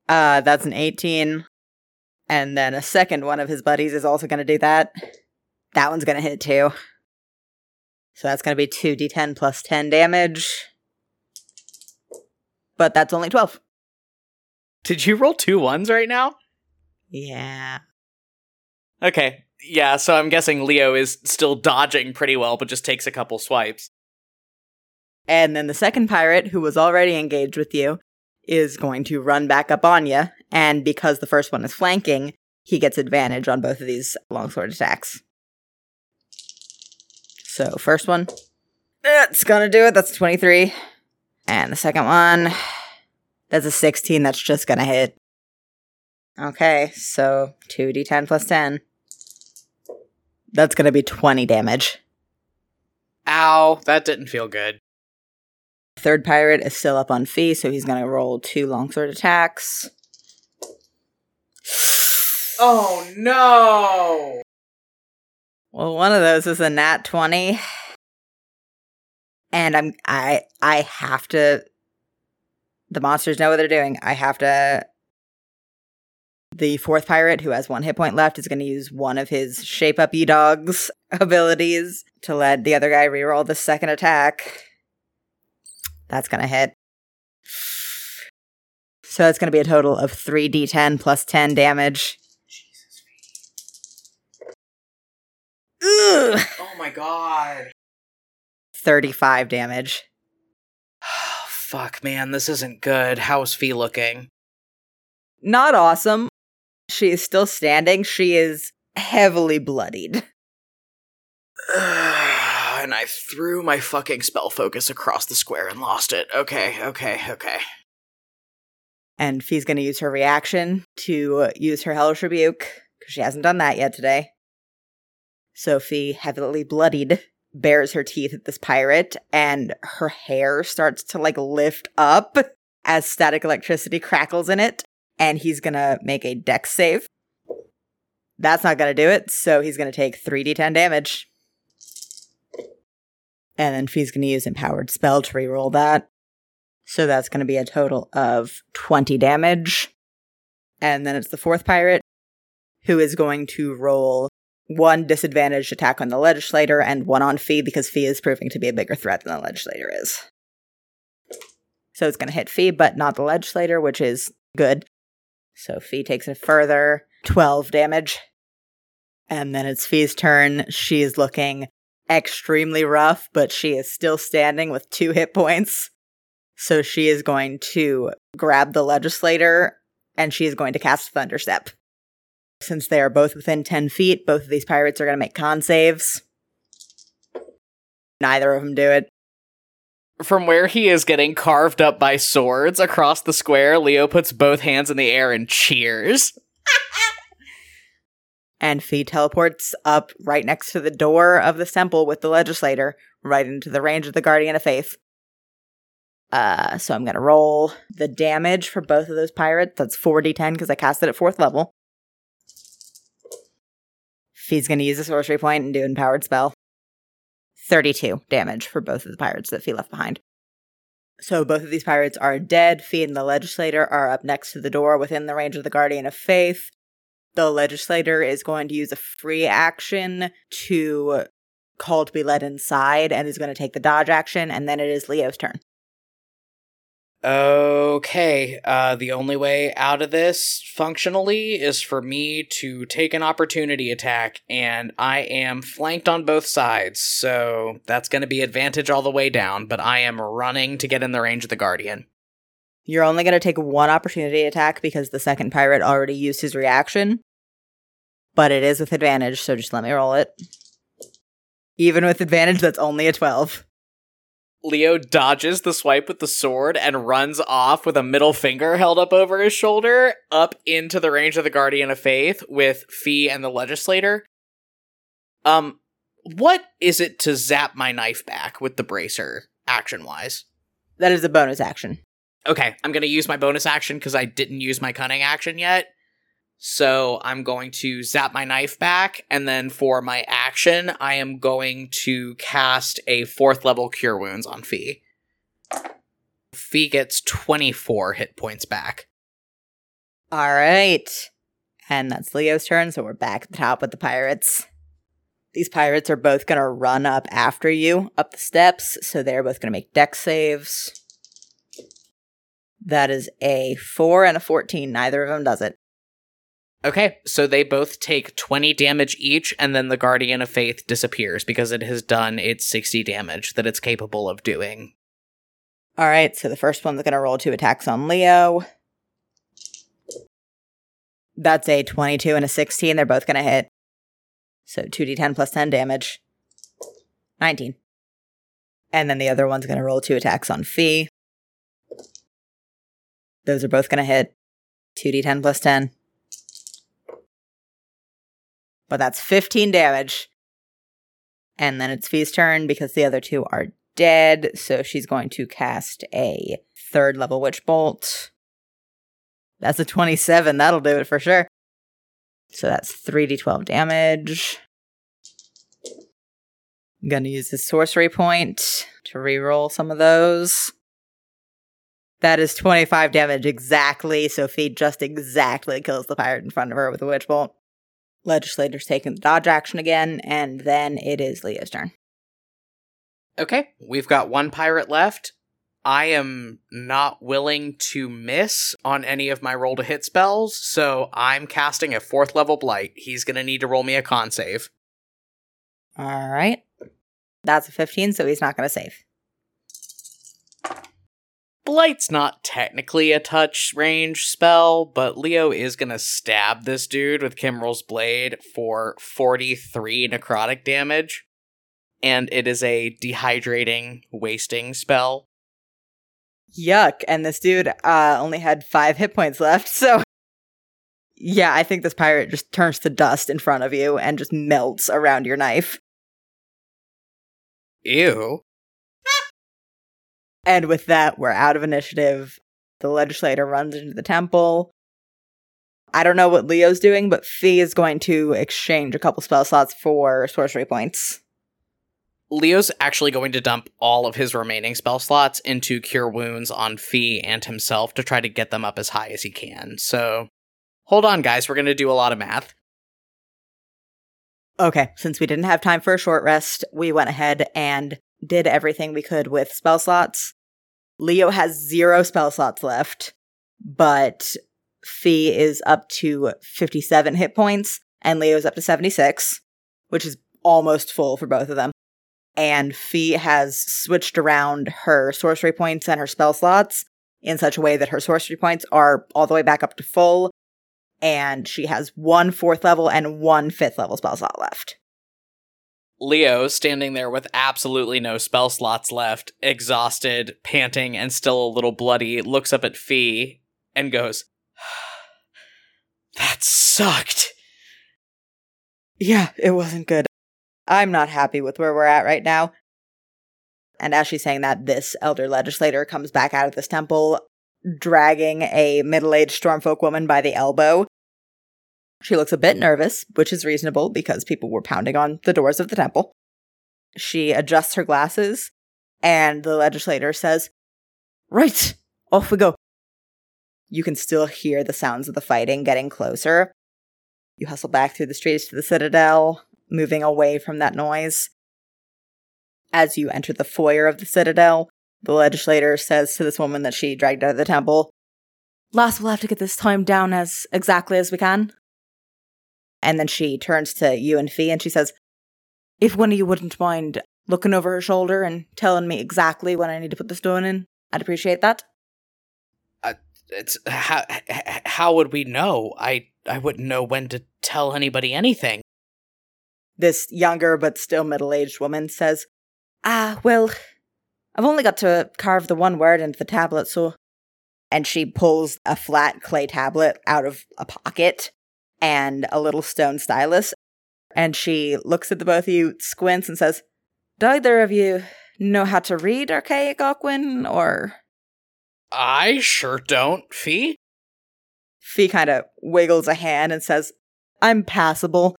Uh, that's an eighteen. And then a second one of his buddies is also going to do that. That one's going to hit too. So that's going to be two d ten plus ten damage. But that's only twelve. Did you roll two ones right now? Yeah. Okay. Yeah, so I'm guessing Leo is still dodging pretty well, but just takes a couple swipes. And then the second pirate, who was already engaged with you, is going to run back up on you. And because the first one is flanking, he gets advantage on both of these longsword attacks. So, first one, that's gonna do it. That's twenty-three. And the second one, that's a sixteen. That's just gonna hit. Okay, so two d ten plus ten. That's gonna be twenty damage. Ow, that didn't feel good. Third pirate is still up on fee, so he's gonna roll two longsword attacks. Oh no! Well, one of those is a nat twenty, and I'm I I have to. The monsters know what they're doing. I have to. The fourth pirate, who has one hit point left, is going to use one of his shape up ye dog's abilities to let the other guy reroll the second attack. That's going to hit. So it's going to be a total of three d ten plus ten damage. Ugh. Oh my god. thirty-five damage. Oh, fuck, man, this isn't good. How's Fee looking? Not awesome. She is still standing. She is heavily bloodied. Ugh, and I threw my fucking spell focus across the square and lost it. Okay, okay, okay. And Fee's going to use her reaction to use her Hellish Rebuke, because she hasn't done that yet today. Sophie, heavily bloodied, bares her teeth at this pirate, and her hair starts to, like, lift up as static electricity crackles in it, and he's gonna make a dex save. That's not gonna do it, so he's gonna take three d ten damage. And then Fee's gonna use Empowered Spell to reroll that. So that's gonna be a total of twenty damage. And then it's the fourth pirate, who is going to roll one disadvantaged attack on the legislator and one on Fee, because Fee is proving to be a bigger threat than the legislator is. So it's going to hit Fee, but not the legislator, which is good. So Fee takes a further twelve damage. And then it's Fee's turn. She is looking extremely rough, but she is still standing with two hit points. So she is going to grab the legislator, and she is going to cast Thunderstep. Since they are both within ten feet, both of these pirates are going to make con saves. Neither of them do it. From where he is getting carved up by swords across the square, Leo puts both hands in the air and cheers. And Fee teleports up right next to the door of the temple with the legislator, right into the range of the Guardian of Faith. Uh, so I'm going to roll the damage for both of those pirates. That's four d ten because I cast it at fourth level. Fee's going to use a sorcery point and do an empowered spell. thirty-two damage for both of the pirates that Fee left behind. So both of these pirates are dead. Fee and the legislator are up next to the door within the range of the Guardian of Faith. The legislator is going to use a free action to call to be led inside and is going to take the dodge action, and then it is Leo's turn. Okay, uh, the only way out of this functionally is for me to take an opportunity attack, and I am flanked on both sides, so that's going to be advantage all the way down, but I am running to get in the range of the Guardian. You're only going to take one opportunity attack because the second pirate already used his reaction, but it is with advantage, so just let me roll it. Even with advantage, that's only a twelve. Leo dodges the swipe with the sword and runs off with a middle finger held up over his shoulder up into the range of the Guardian of Faith with Fee and the legislator. Um, what is it to zap my knife back with the bracer, action-wise? That is a bonus action. Okay, I'm going to use my bonus action because I didn't use my cunning action yet. So I'm going to zap my knife back, and then for my action, I am going to cast a fourth level Cure Wounds on Fee. Fee gets twenty-four hit points back. All right. And that's Leo's turn, so we're back at the top with the pirates. These pirates are both going to run up after you, up the steps, so they're both going to make dex saves. That is a four and a fourteen. Neither of them does it. Okay, so they both take twenty damage each, and then the Guardian of Faith disappears because it has done its sixty damage that it's capable of doing. All right, so the first one's going to roll two attacks on Leo. That's a twenty-two and a sixteen. They're both going to hit. So two d ten plus ten damage. nineteen. And then the other one's going to roll two attacks on Fee. Those are both going to hit. two d ten plus ten. But that's fifteen damage. And then it's Fee's turn because the other two are dead. So she's going to cast a third level Witch Bolt. That's a twenty-seven. That'll do it for sure. So that's three d twelve damage. I'm going to use this sorcery point to reroll some of those. That is twenty-five damage exactly. So Fee just exactly kills the pirate in front of her with a Witch Bolt. Legislator's taking the dodge action again, and then it is Leo's turn. Okay, we've got one pirate left. I am not willing to miss on any of my roll to hit spells, so I'm casting a fourth level Blight. He's going to need to roll me a con save. All right. That's a fifteen, so he's not going to save. Blight's not technically a touch range spell, but Leo is going to stab this dude with Kimrel's blade for forty-three necrotic damage, and it is a dehydrating, wasting spell. Yuck, and this dude uh, only had five hit points left, so... Yeah, I think this pirate just turns to dust in front of you and just melts around your knife. Ew. And with that, we're out of initiative. The legislator runs into the temple. I don't know what Leo's doing, but Fee is going to exchange a couple spell slots for sorcery points. Leo's actually going to dump all of his remaining spell slots into Cure Wounds on Fee and himself to try to get them up as high as he can. So, hold on, guys. We're going to do a lot of math. Okay, since we didn't have time for a short rest, we went ahead and did everything we could with spell slots. Leo has zero spell slots left, but Fee is up to fifty-seven hit points, and Leo's up to seventy-six, which is almost full for both of them. And Fee has switched around her sorcery points and her spell slots in such a way that her sorcery points are all the way back up to full, and she has one fourth level and one fifth level spell slot left. Leo, standing there with absolutely no spell slots left, exhausted, panting, and still a little bloody, looks up at Fee and goes, "That sucked." Yeah, it wasn't good. I'm not happy with where we're at right now. And as she's saying that, this elder legislator comes back out of this temple, dragging a middle-aged Stormfolk woman by the elbow. She looks a bit nervous, which is reasonable because people were pounding on the doors of the temple. She adjusts her glasses, and the legislator says, "Right, off we go." You can still hear the sounds of the fighting getting closer. You hustle back through the streets to the citadel, moving away from that noise. As you enter the foyer of the citadel, the legislator says to this woman that she dragged out of the temple, "Last, we'll have to get this time down as exactly as we can." And then she turns to you and Fee and she says, "If one of you wouldn't mind looking over her shoulder and telling me exactly when I need to put the stone in, I'd appreciate that." Uh, it's how, how would we know? I, I wouldn't know when to tell anybody anything. This younger but still middle-aged woman says, "Ah, well, I've only got to carve the one word into the tablet, so..." And she pulls a flat clay tablet out of a pocket and a little stone stylus, and she looks at the both of you, squints, and says, "Do either of you know how to read Archaic Ocwen, or...?" "I sure don't, Fee." Fee kind of wiggles a hand and says, "I'm passable.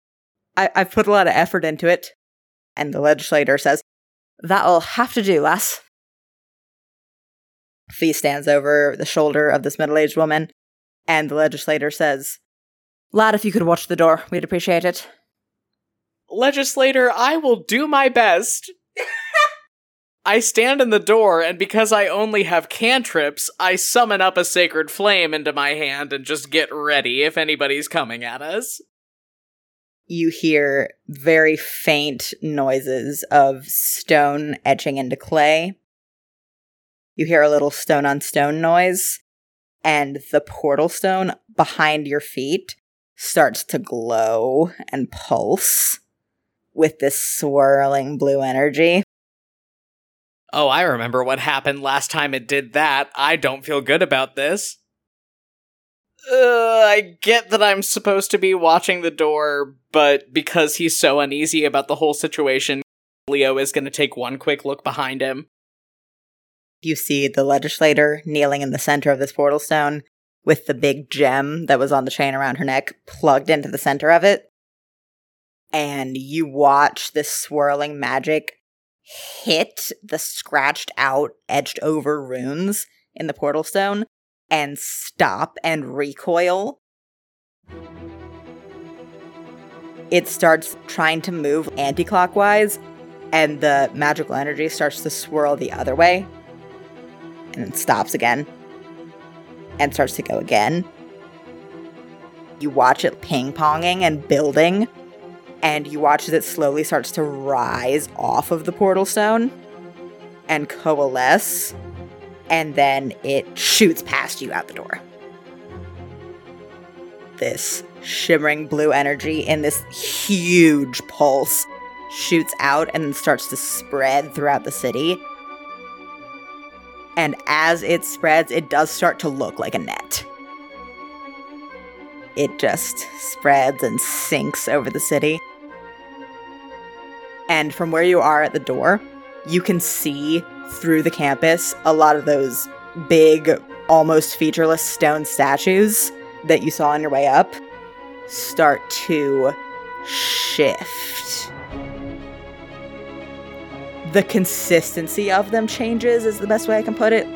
I- I've put a lot of effort into it." And the legislator says, "That'll have to do, lass." Fee stands over the shoulder of this middle-aged woman, and the legislator says, "Lad, if you could watch the door, we'd appreciate it." "Legislator, I will do my best." I stand in the door, and because I only have cantrips, I summon up a sacred flame into my hand and just get ready if anybody's coming at us. You hear very faint noises of stone etching into clay. You hear a little stone-on-stone noise, and the portal stone behind your feet starts to glow and pulse with this swirling blue energy. Oh, I remember what happened last time it did that. I don't feel good about this. Uh, I get that I'm supposed to be watching the door, but because he's so uneasy about the whole situation, Leo is going to take one quick look behind him. You see the legislator kneeling in the center of this portal stone with the big gem that was on the chain around her neck plugged into the center of it. And you watch this swirling magic hit the scratched out, edged over runes in the portal stone and stop and recoil. It starts trying to move anti-clockwise, and the magical energy starts to swirl the other way, and it stops again, and starts to go again. You watch it ping-ponging and building, and you watch as it slowly starts to rise off of the portal stone and coalesce, and then it shoots past you out the door. This shimmering blue energy in this huge pulse shoots out and then starts to spread throughout the city. And as it spreads, it does start to look like a net. It just spreads and sinks over the city. And from where you are at the door, you can see through the campus a lot of those big, almost featureless stone statues that you saw on your way up start to shift. The consistency of them changes is the best way I can put it.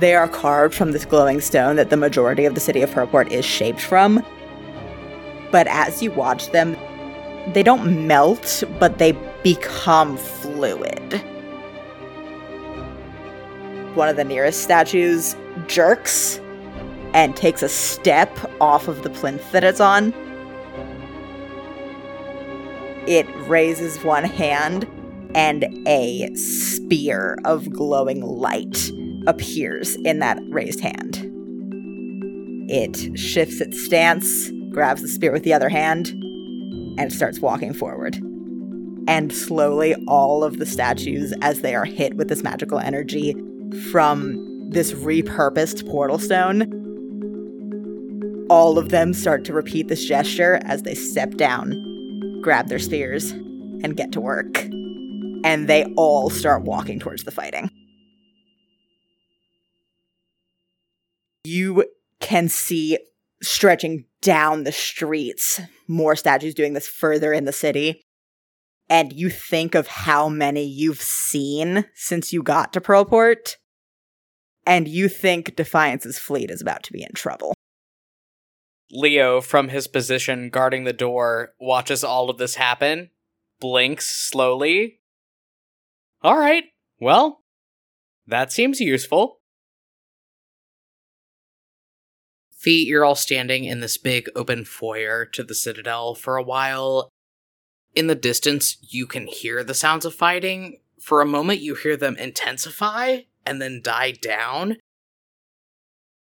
They are carved from this glowing stone that the majority of the city of Pearlport is shaped from. But as you watch them, they don't melt, but they become fluid. One of the nearest statues jerks and takes a step off of the plinth that it's on. It raises one hand, and a spear of glowing light appears in that raised hand. It shifts its stance, grabs the spear with the other hand, and starts walking forward. And slowly, all of the statues, as they are hit with this magical energy from this repurposed portal stone, all of them start to repeat this gesture as they step down, grab their spears, and get to work. And they all start walking towards the fighting. You can see, stretching down the streets, more statues doing this further in the city. And you think of how many you've seen since you got to Pearlport. And you think Defiance's fleet is about to be in trouble. Leo, from his position guarding the door, watches all of this happen, blinks slowly. All right, well, that seems useful. Fee, you're all standing in this big open foyer to the Citadel for a while. In the distance, you can hear the sounds of fighting. For a moment, you hear them intensify and then die down.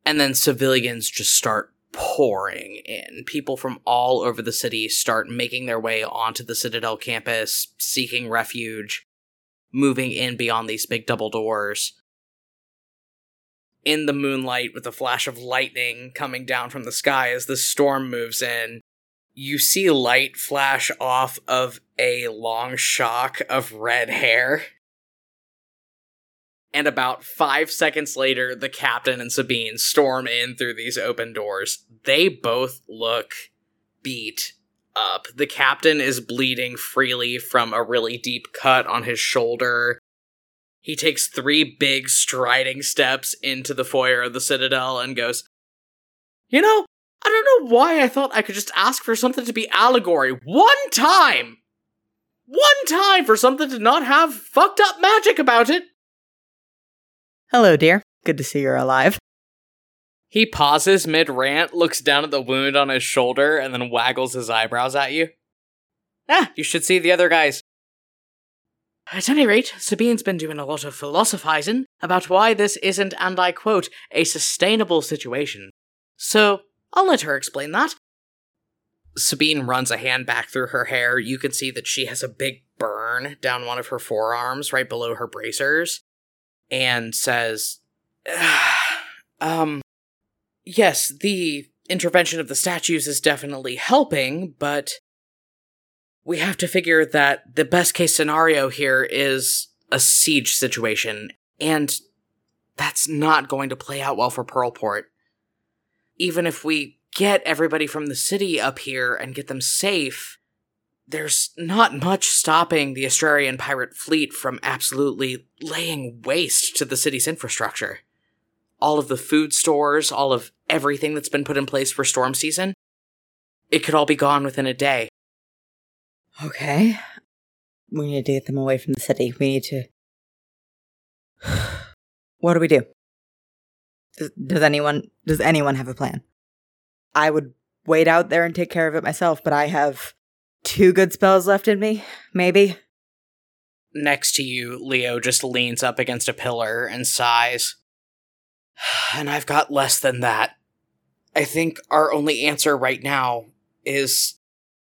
And then civilians just start pouring in. People from all over the city start making their way onto the Citadel campus, seeking refuge, moving in beyond these big double doors. In the moonlight, with a flash of lightning coming down from the sky as the storm moves in, you see light flash off of a long shock of red hair. And about five seconds later, the captain and Sabine storm in through these open doors. They both look beat up. The captain is bleeding freely from a really deep cut on his shoulder. He takes three big striding steps into the foyer of the Citadel and goes, "You know, I don't know why I thought I could just ask for something to be allegory one time! One time for something to not have fucked up magic about it!" "Hello, dear. Good to see you're alive." He pauses mid-rant, looks down at the wound on his shoulder, and then waggles his eyebrows at you. "Ah, you should see the other guys." "At any rate, Sabine's been doing a lot of philosophizing about why this isn't, and I quote, a sustainable situation. So, I'll let her explain that." Sabine runs a hand back through her hair. You can see that she has a big burn down one of her forearms, right below her bracers. And says, um, yes, the intervention of the statues is definitely helping, but we have to figure that the best case scenario here is a siege situation, and that's not going to play out well for Pearlport. Even if we get everybody from the city up here and get them safe, there's not much stopping the Astralian pirate fleet from absolutely laying waste to the city's infrastructure. All of the food stores, all of everything that's been put in place for storm season, it could all be gone within a day. Okay. We need to get them away from the city. We need to... What do we do? Does, does anyone does anyone have a plan? I would wait out there and take care of it myself, but I have... two good spells left in me, maybe. Next to you, Leo just leans up against a pillar and sighs. "And I've got less than that. I think our only answer right now is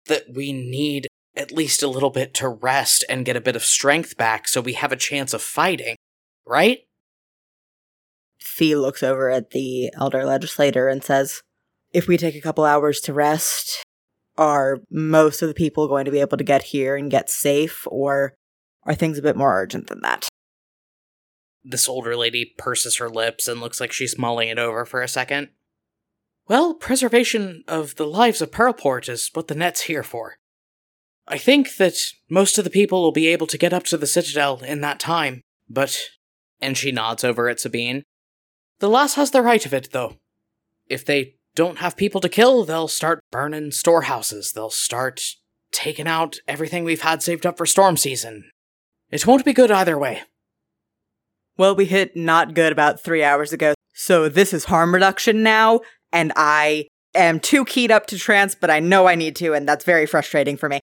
that we need at least a little bit to rest and get a bit of strength back so we have a chance of fighting, right?" Fee looks over at the Elder Legislator and says, "If we take a couple hours to rest... are most of the people going to be able to get here and get safe, or are things a bit more urgent than that?" This older lady purses her lips and looks like she's mulling it over for a second. "Well, preservation of the lives of Pearlport is what the net's here for. I think that most of the people will be able to get up to the Citadel in that time, but..." And she nods over at Sabine. "The lass has the right of it, though. If they... don't have people to kill, they'll start burning storehouses, they'll start taken out everything we've had saved up for storm season. It won't be good either way. Well, we hit not good about three hours ago, so this is harm reduction now, and I am too keyed up to trance, but I know I need to, and that's very frustrating for me.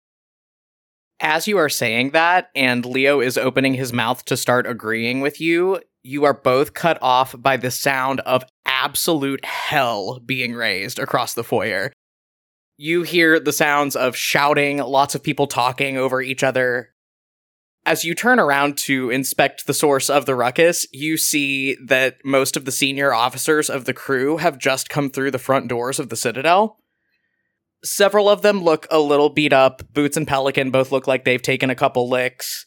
As you are saying that, and Leo is opening his mouth to start agreeing with you, you are both cut off by the sound of absolute hell being raised across the foyer. You hear the sounds of shouting, lots of people talking over each other. As you turn around to inspect the source of the ruckus, you see that most of the senior officers of the crew have just come through the front doors of the Citadel. Several of them look a little beat up. Boots and Pelican both look like they've taken a couple licks.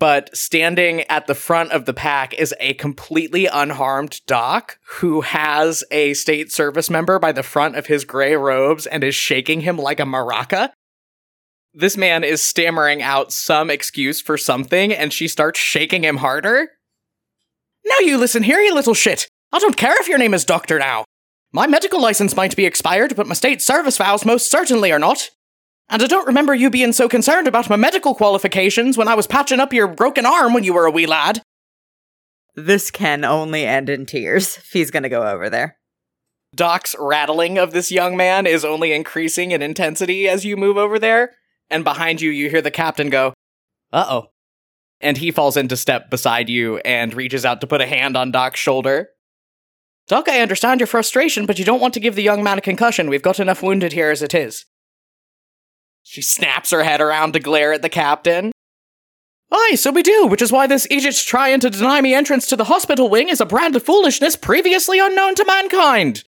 But standing at the front of the pack is a completely unharmed Doc who has a state service member by the front of his gray robes and is shaking him like a maraca. This man is stammering out some excuse for something, and she starts shaking him harder. Now you listen here, you little shit. I don't care if your name is Doctor now. My medical license might be expired, but my state service vows most certainly are not. And I don't remember you being so concerned about my medical qualifications when I was patching up your broken arm when you were a wee lad. This can only end in tears. He's gonna go over there. Doc's rattling of this young man is only increasing in intensity as you move over there. And behind you, you hear the captain go, uh-oh. And he falls into step beside you and reaches out to put a hand on Doc's shoulder. Doc, I understand your frustration, but you don't want to give the young man a concussion. We've got enough wounded here as it is. She snaps her head around to glare at the captain. Aye, so we do, which is why this idiot trying to deny me entrance to the hospital wing is a brand of foolishness previously unknown to mankind.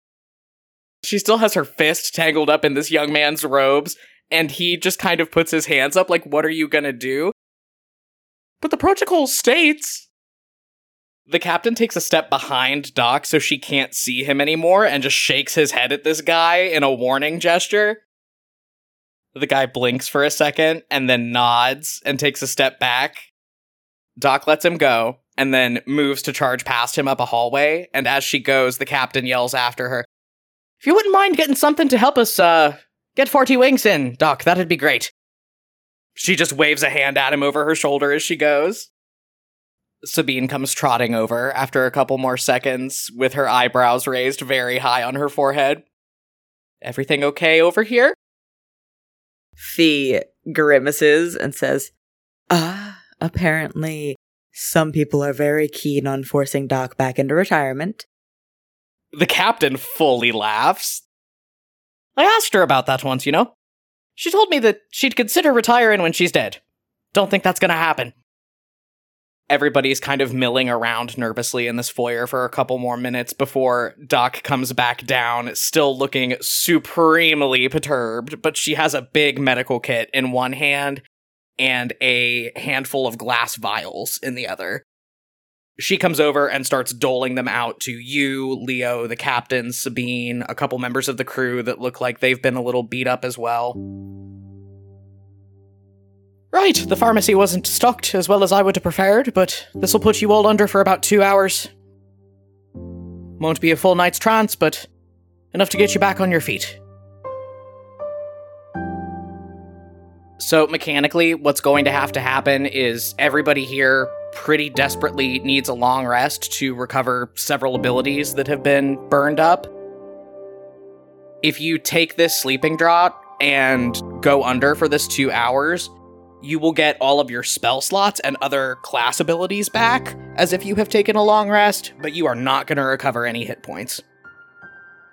She still has her fist tangled up in this young man's robes, and he just kind of puts his hands up like, what are you gonna do? But the protocol states... The captain takes a step behind Doc so she can't see him anymore and just shakes his head at this guy in a warning gesture. The guy blinks for a second and then nods and takes a step back. Doc lets him go and then moves to charge past him up a hallway. And as she goes, the captain yells after her, if you wouldn't mind getting something to help us uh, get forty winks in, Doc, that'd be great. She just waves a hand at him over her shoulder as she goes. Sabine comes trotting over after a couple more seconds with her eyebrows raised very high on her forehead. Everything okay over here? Fee grimaces and says, ah, apparently some people are very keen on forcing Doc back into retirement. The captain fully laughs. I asked her about that once, you know. She told me that she'd consider retiring when she's dead. Don't think that's gonna happen. Everybody's kind of milling around nervously in this foyer for a couple more minutes before Doc comes back down, still looking supremely perturbed, but she has a big medical kit in one hand and a handful of glass vials in the other. She comes over and starts doling them out to you, Leo, the captain, Sabine, a couple members of the crew that look like they've been a little beat up as well. Right, the pharmacy wasn't stocked as well as I would have preferred, but this'll put you all under for about two hours. Won't be a full night's trance, but enough to get you back on your feet. So, mechanically, what's going to have to happen is everybody here pretty desperately needs a long rest to recover several abilities that have been burned up. If you take this sleeping draught and go under for this two hours... you will get all of your spell slots and other class abilities back, as if you have taken a long rest, but you are not going to recover any hit points.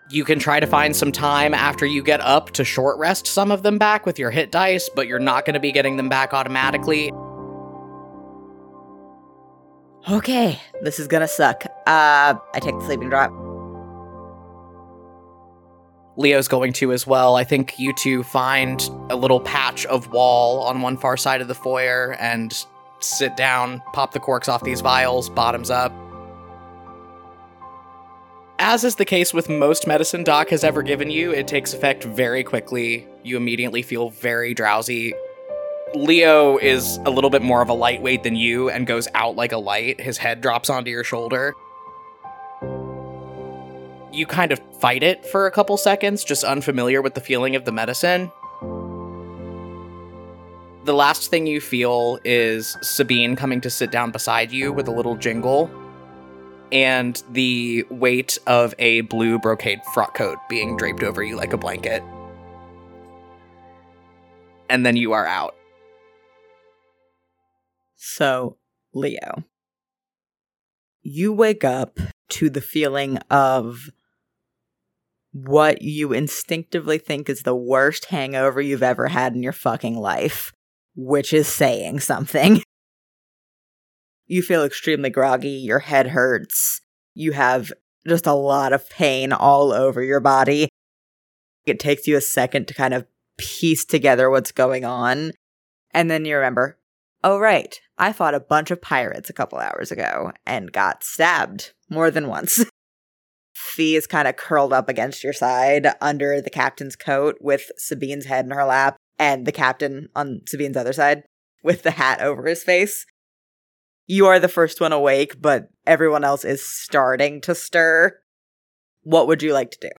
You can try to find some time after you get up to short rest some of them back with your hit dice, but you're not going to be getting them back automatically. Okay, this is going to suck. Uh, I take the sleeping drop. Leo's going to as well. I think you two find a little patch of wall on one far side of the foyer and sit down, pop the corks off these vials, bottoms up. As is the case with most medicine Doc has ever given you, it takes effect very quickly. You immediately feel very drowsy. Leo is a little bit more of a lightweight than you and goes out like a light. His head drops onto your shoulder. You kind of fight it for a couple seconds, just unfamiliar with the feeling of the medicine. The last thing you feel is Sabine coming to sit down beside you with a little jingle and the weight of a blue brocade frock coat being draped over you like a blanket. And then you are out. So, Leo, you wake up to the feeling of what you instinctively think is the worst hangover you've ever had in your fucking life, which is saying something. You feel extremely groggy, your head hurts, you have just a lot of pain all over your body. It takes you a second to kind of piece together what's going on, and then you remember, oh right, I fought a bunch of pirates a couple hours ago and got stabbed more than once. Fee is kind of curled up against your side under the captain's coat with Sabine's head in her lap and the captain on Sabine's other side with the hat over his face. You are the first one awake, but everyone else is starting to stir. What would you like to do?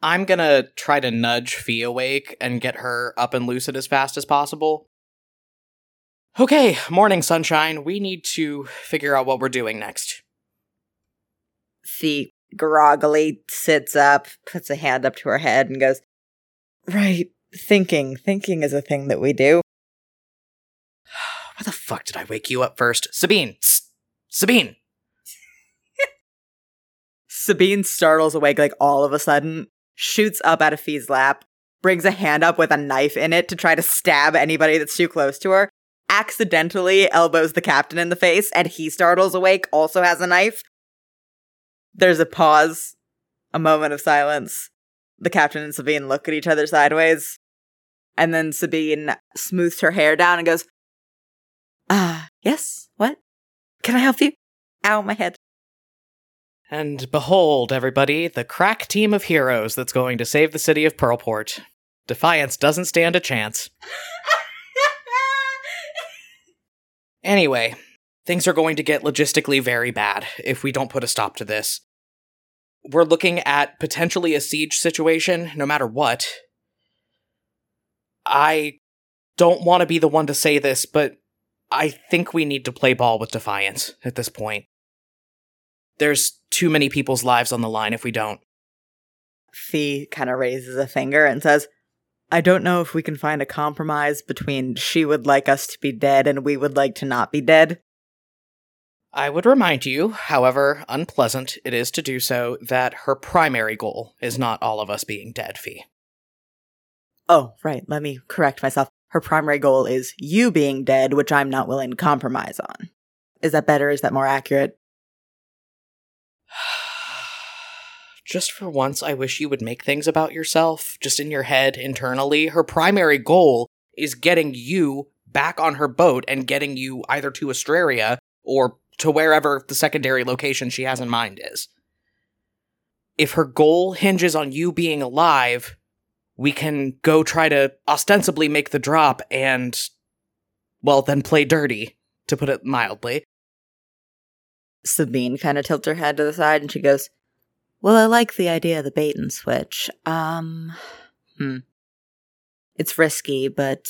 I'm going to try to nudge Fee awake and get her up and lucid as fast as possible. Okay, morning, sunshine. We need to figure out what we're doing next. Fee groggily sits up, puts a hand up to her head, and goes, right, thinking. Thinking is a thing that we do. Why the fuck did I wake you up first? Sabine! S- Sabine! Sabine startles awake, like, all of a sudden, shoots up out of Fee's lap, brings a hand up with a knife in it to try to stab anybody that's too close to her, accidentally elbows the captain in the face, and he startles awake, also has a knife. There's a pause, a moment of silence. The captain and Sabine look at each other sideways, and then Sabine smooths her hair down and goes, Ah, uh, yes? What? Can I help you? Ow, my head. And behold, everybody, the crack team of heroes that's going to save the city of Pearlport. Defiance doesn't stand a chance. Anyway, things are going to get logistically very bad if we don't put a stop to this. We're looking at potentially a siege situation, no matter what. I don't want to be the one to say this, but I think we need to play ball with Defiance at this point. There's too many people's lives on the line if we don't. Fee kind of raises a finger and says, I don't know if we can find a compromise between she would like us to be dead and we would like to not be dead. I would remind you, however unpleasant it is to do so, that her primary goal is not all of us being dead, Fee. Oh, right. Let me correct myself. Her primary goal is you being dead, which I'm not willing to compromise on. Is that better? Is that more accurate? Just for once, I wish you would make things about yourself, just in your head, internally. Her primary goal is getting you back on her boat and getting you either to Astraria or to wherever the secondary location she has in mind is. If her goal hinges on you being alive, we can go try to ostensibly make the drop and, well, then play dirty, to put it mildly. Sabine kind of tilts her head to the side and she goes, well, I like the idea of the bait and switch. Um, hmm. It's risky, but...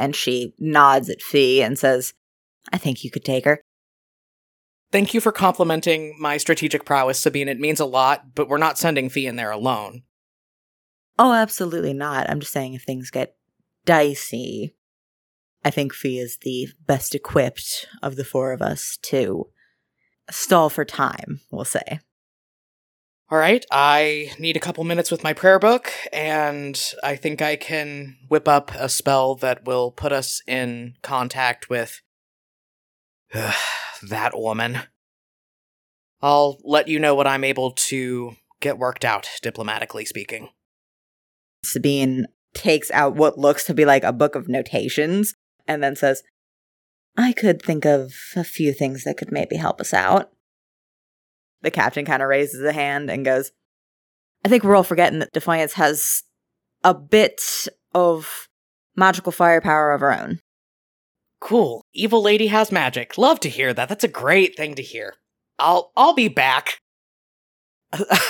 And she nods at Fee and says, I think you could take her. Thank you for complimenting my strategic prowess, Sabine. It means a lot, but we're not sending Fee in there alone. Oh, absolutely not. I'm just saying if things get dicey, I think Fee is the best equipped of the four of us to stall for time, we'll say. All right, I need a couple minutes with my prayer book, and I think I can whip up a spell that will put us in contact with uh, that woman. I'll let you know what I'm able to get worked out, diplomatically speaking. Sabine takes out what looks to be like a book of notations and then says, I could think of a few things that could maybe help us out. The captain kind of raises a hand and goes, I think we're all forgetting that Defiance has a bit of magical firepower of her own. Cool. Evil lady has magic. Love to hear that. That's a great thing to hear. I'll I'll be back.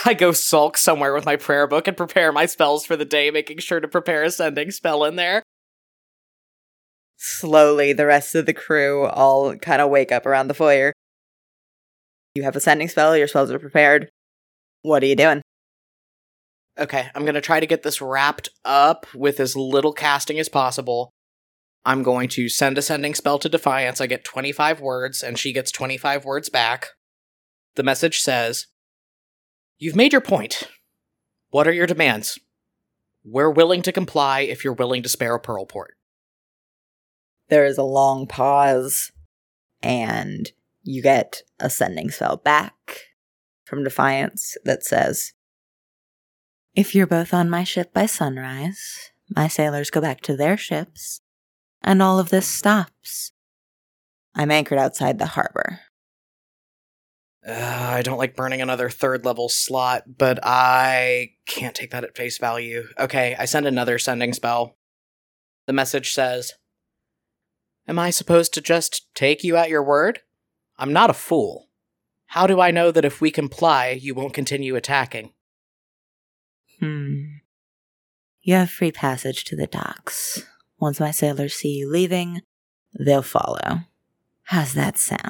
I go sulk somewhere with my prayer book and prepare my spells for the day, making sure to prepare a sending spell in there. slowly the rest of the crew all kind of wake up around the foyer. You have a sending spell, your spells are prepared. What are you doing? Okay, I'm going to try to get this wrapped up with as little casting as possible. I'm going to send a sending spell to Defiance. I get twenty-five words, and she gets twenty-five words back. The message says, "You've made your point. What are your demands? We're willing to comply if you're willing to spare a Pearlport." There is a long pause, and you get a sending spell back from Defiance that says, "If you're both on my ship by sunrise, my sailors go back to their ships, and all of this stops. I'm anchored outside the harbor." Uh, I don't like burning another third-level slot, but I can't take that at face value. Okay, I send another sending spell. The message says, "Am I supposed to just take you at your word? I'm not a fool. How do I know that if we comply, you won't continue attacking?" Hmm. "You have free passage to the docks. Once my sailors see you leaving, they'll follow. How's that sound?"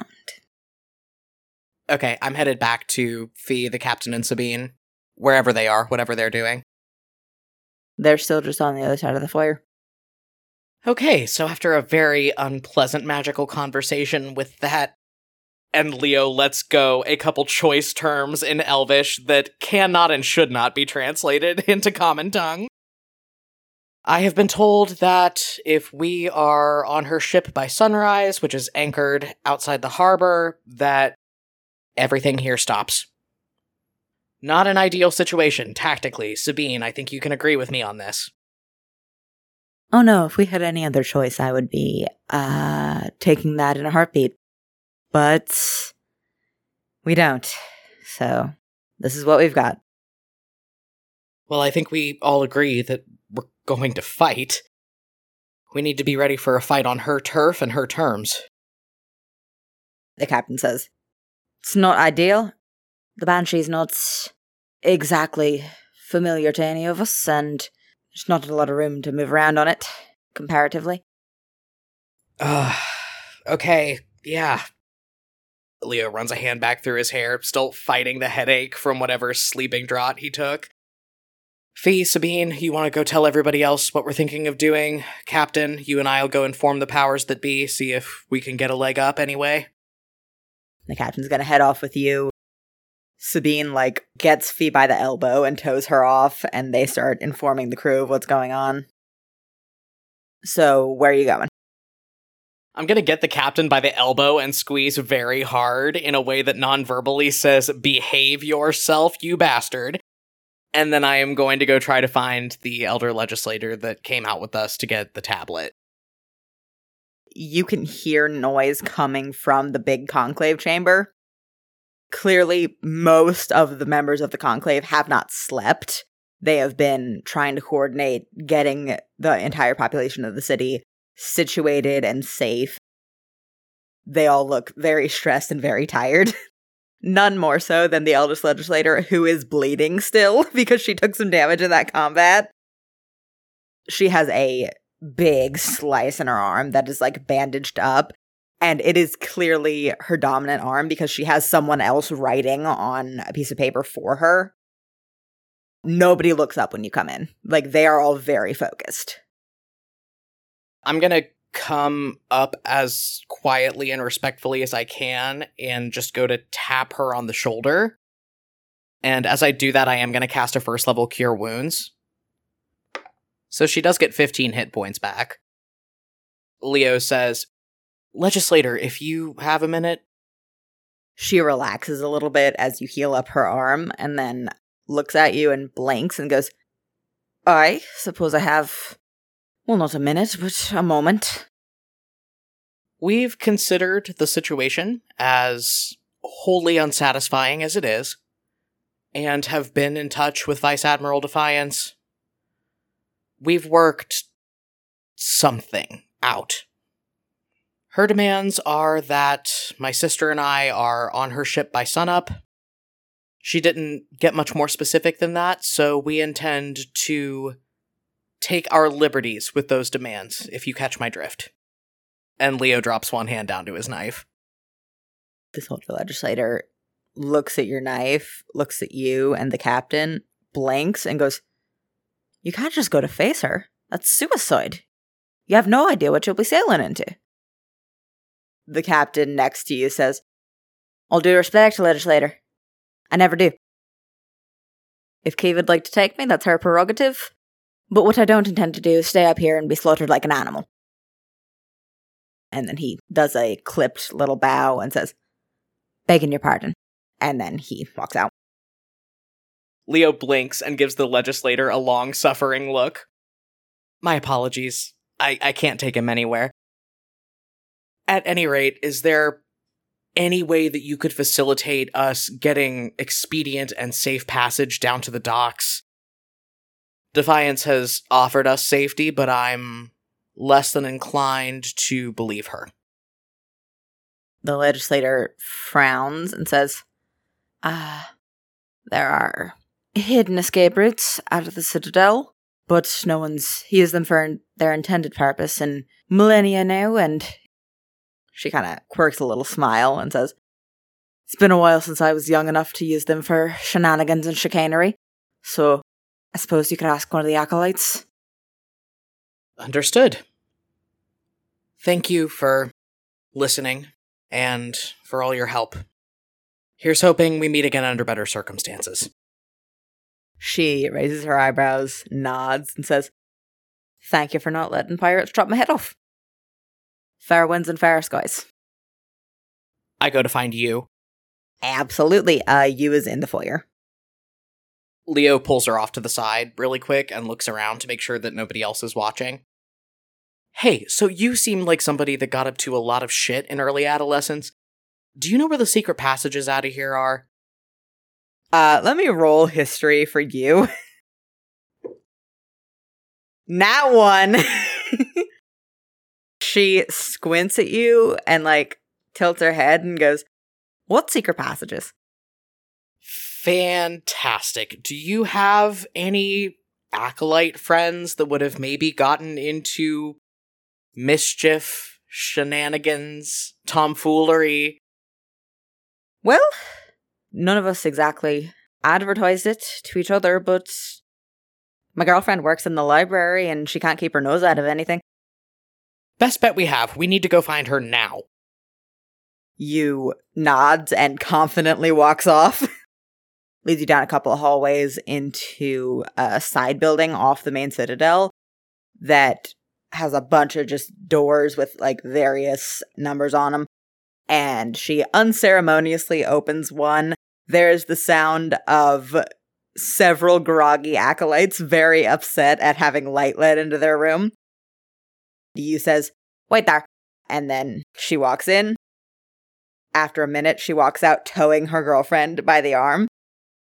Okay, I'm headed back to Fee, the captain, and Sabine, wherever they are, whatever they're doing. They're still just on the other side of the foyer. Okay, so after a very unpleasant magical conversation with that and Leo lets go a couple choice terms in Elvish that cannot and should not be translated into common tongue, I have been told that if we are on her ship by sunrise, which is anchored outside the harbor, that everything here stops. Not an ideal situation, tactically. Sabine, I think you can agree with me on this. Oh no, if we had any other choice, I would be uh, taking that in a heartbeat. But we don't. So this is what we've got. Well, I think we all agree that we're going to fight. We need to be ready for a fight on her turf and her terms. The captain says, "It's not ideal. The Banshee's not exactly familiar to any of us, and there's not a lot of room to move around on it, comparatively." Ugh. Okay, yeah. Leo runs a hand back through his hair, still fighting the headache from whatever sleeping draught he took. "Fee, Sabine, you want to go tell everybody else what we're thinking of doing? Captain, you and I'll go inform the powers that be, see if we can get a leg up anyway." The captain's gonna head off with you. Sabine, like, gets Fee by the elbow and tows her off, and they start informing the crew of what's going on. So, where are you going? I'm gonna get the captain by the elbow and squeeze very hard in a way that non-verbally says, "Behave yourself, you bastard." And then I am going to go try to find the elder legislator that came out with us to get the tablet. You can hear noise coming from the big conclave chamber. Clearly, most of the members of the conclave have not slept. They have been trying to coordinate getting the entire population of the city situated and safe. They all look very stressed and very tired. None more so than the eldest legislator, who is bleeding still because she took some damage in that combat. She has a big slice in her arm that is, like, bandaged up, and it is clearly her dominant arm because she has someone else writing on a piece of paper for her. Nobody looks up when you come in. Like, they are all very focused. I'm gonna come up as quietly and respectfully as I can and just go to tap her on the shoulder. And as I do that, I am going to cast a first level Cure Wounds. So she does get fifteen hit points back. Leo says, "Legislator, if you have a minute." She relaxes a little bit as you heal up her arm and then looks at you and blinks and goes, "I suppose I have... well, not a minute, but a moment." "We've considered the situation, as wholly unsatisfying as it is, and have been in touch with Vice Admiral Defiance. We've worked something out. Her demands are that my sister and I are on her ship by sunup. She didn't get much more specific than that, so we intend to take our liberties with those demands, if you catch my drift." And Leo drops one hand down to his knife. The soldier legislator looks at your knife, looks at you and the captain, blanks, and goes, "You can't just go to face her. That's suicide. You have no idea what you'll be sailing into." The captain next to you says, "All due respect, legislator. I never do. If Keeva would like to take me, that's her prerogative. But what I don't intend to do is stay up here and be slaughtered like an animal." And then he does a clipped little bow and says, "Begging your pardon." And then he walks out. Leo blinks and gives the legislator a long-suffering look. "My apologies. I, I can't take him anywhere. At any rate, is there any way that you could facilitate us getting expedient and safe passage down to the docks? Defiance has offered us safety, but I'm less than inclined to believe her." The legislator frowns and says, Ah, uh, there are hidden escape routes out of the Citadel, but no one's used them for their intended purpose in millennia now, and she kind of quirks a little smile and says, "It's been a while since I was young enough to use them for shenanigans and chicanery, so I suppose you could ask one of the acolytes." "Understood. Thank you for listening and for all your help. Here's hoping we meet again under better circumstances." She raises her eyebrows, nods, and says, "Thank you for not letting pirates drop my head off. Fair winds and fair skies." I go to find you. Absolutely. Uh, you is in the foyer. Leo pulls her off to the side really quick and looks around to make sure that nobody else is watching. "Hey, so you seem like somebody that got up to a lot of shit in early adolescence. Do you know where the secret passages out of here are?" Uh, let me roll history for you. Nat one. She squints at you and, like, tilts her head and goes, "What secret passages?" Fantastic. Do you have any acolyte friends that would have maybe gotten into mischief, shenanigans, tomfoolery? Well, none of us exactly advertised it to each other, but my girlfriend works in the library and she can't keep her nose out of anything. Best bet we have. We need to go find her now. You nods and confidently walks off. Leads you down a couple of hallways into a side building off the main citadel that has a bunch of just doors with, like, various numbers on them. And she unceremoniously opens one. There's the sound of several groggy acolytes very upset at having light led into their room. You says, "Wait there," and then she walks in. After a minute, she walks out towing her girlfriend by the arm.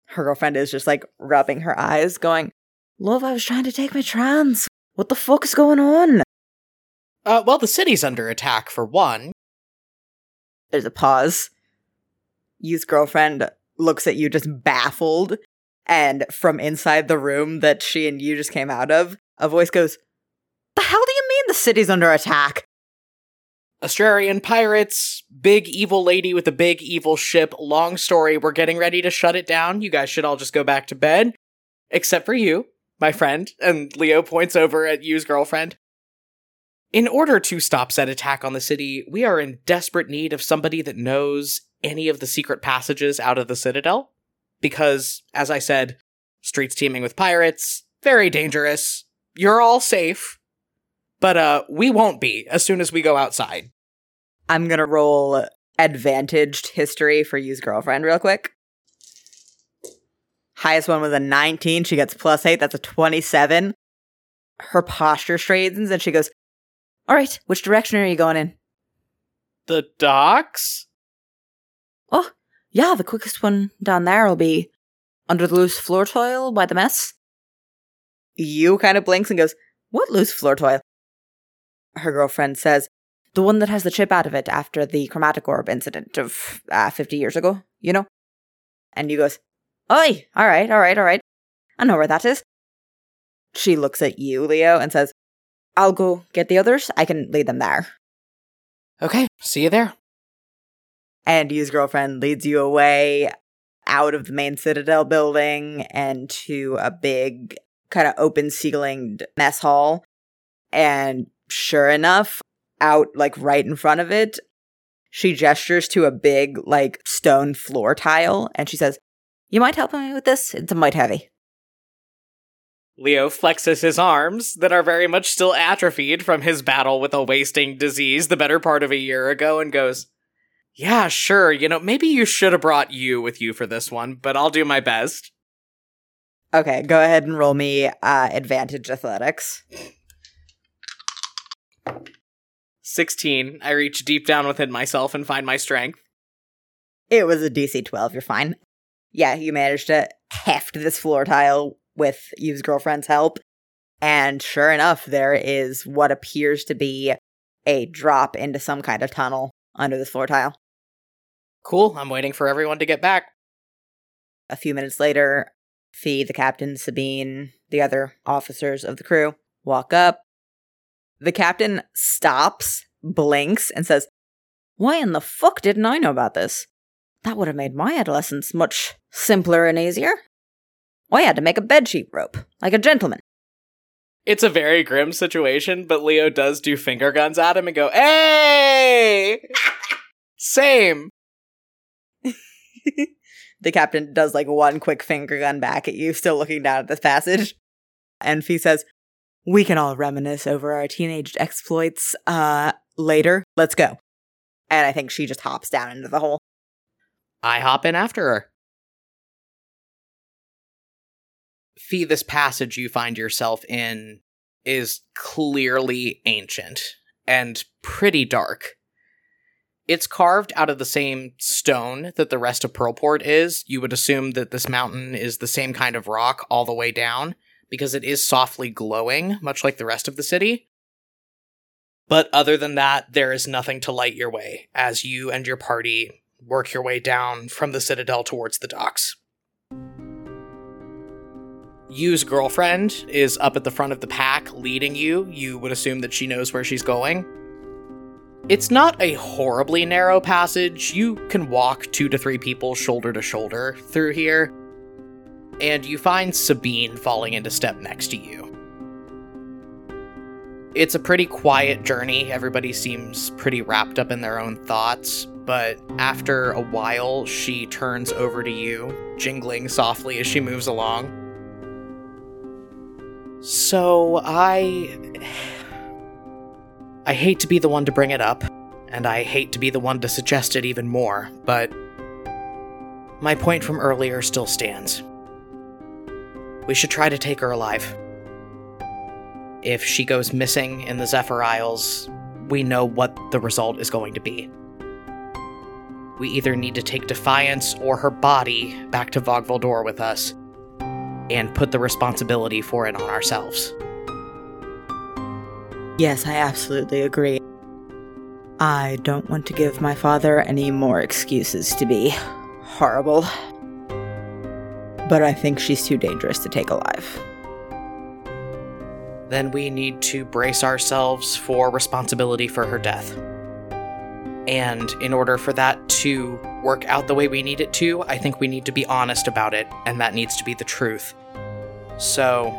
Her girlfriend is just, like, rubbing her eyes, going, "Love, I was trying to take my trans. What the fuck is going on?" Uh, well, the city's under attack, for one. There's a pause. You's girlfriend looks at you just baffled, and from inside the room that she and you just came out of, a voice goes, "The hell do you mean the city's under attack?" "Astralian pirates, big evil lady with a big evil ship, long story, we're getting ready to shut it down, you guys should all just go back to bed. Except for you, my friend," and Leo points over at you's girlfriend. "In order to stop said attack on the city, we are in desperate need of somebody that knows any of the secret passages out of the Citadel, because, as I said, streets teeming with pirates, very dangerous, you're all safe. But uh, we won't be as soon as we go outside." I'm going to roll advantaged history for you's girlfriend real quick. Highest one was a nineteen. She gets plus eight. That's a twenty-seven. Her posture straightens and she goes, "All right, which direction are you going in?" "The docks?" "Oh, yeah, the quickest one down there will be under the loose floor toil by the mess." You kind of blinks and goes, "What loose floor toil?" Her girlfriend says, "The one that has the chip out of it after the chromatic orb incident of uh, fifty years ago, you know?" And you goes, "Oi, all right, all right, all right. I know where that is." She looks at you, Leo, and says, "I'll go get the others. I can lead them there." okay, see you there. And his girlfriend leads you away out of the main Citadel building and to a big kind of open ceilinged mess hall. And sure enough, out like right in front of it, she gestures to a big like stone floor tile and she says, "You mind helping me with this? It's a mite heavy." Leo flexes his arms that are very much still atrophied from his battle with a wasting disease the better part of a year ago and goes, "Yeah, sure, you know, maybe you should have brought you with you for this one, but I'll do my best." Okay, go ahead and roll me uh, advantage athletics. sixteen. I reach deep down within myself and find my strength. It was a D C twelve, you're fine. Yeah, you managed to heft this floor tile with Yu's girlfriend's help. And sure enough, there is what appears to be a drop into some kind of tunnel under this floor tile. Cool, I'm waiting for everyone to get back. A few minutes later, Fee, the captain, Sabine, the other officers of the crew walk up. The captain stops, blinks, and says, "Why in the fuck didn't I know about this? That would have made my adolescence much simpler and easier. I had to make a bedsheet rope, like a gentleman." It's a very grim situation, but Leo does do finger guns at him and go, "Hey! Same!" The captain does like one quick finger gun back at you, still looking down at this passage. And Fee says, "We can all reminisce over our teenage exploits uh, later. Let's go." And I think she just hops down into the hole. I hop in after her. Fee, this passage you find yourself in is clearly ancient and pretty dark. It's carved out of the same stone that the rest of Pearlport is. You would assume that this mountain is the same kind of rock all the way down, because it is softly glowing, much like the rest of the city. But other than that, there is nothing to light your way as you and your party work your way down from the Citadel towards the docks. Yu's girlfriend is up at the front of the pack leading you. You would assume that she knows where she's going. It's not a horribly narrow passage. You can walk two to three people shoulder to shoulder through here. And you find Sabine falling into step next to you. It's a pretty quiet journey. Everybody seems pretty wrapped up in their own thoughts, but after a while, she turns over to you, jingling softly as she moves along. "So, I... I hate to be the one to bring it up, and I hate to be the one to suggest it even more, but my point from earlier still stands. We should try to take her alive. If she goes missing in the Zephyr Isles, we know what the result is going to be. We either need to take Defiance or her body back to Vogveldor with us, and put the responsibility for it on ourselves." Yes, I absolutely agree. I don't want to give my father any more excuses to be horrible. But I think she's too dangerous to take alive. Then we need to brace ourselves for responsibility for her death. And in order for that to work out the way we need it to, I think we need to be honest about it, and that needs to be the truth. So...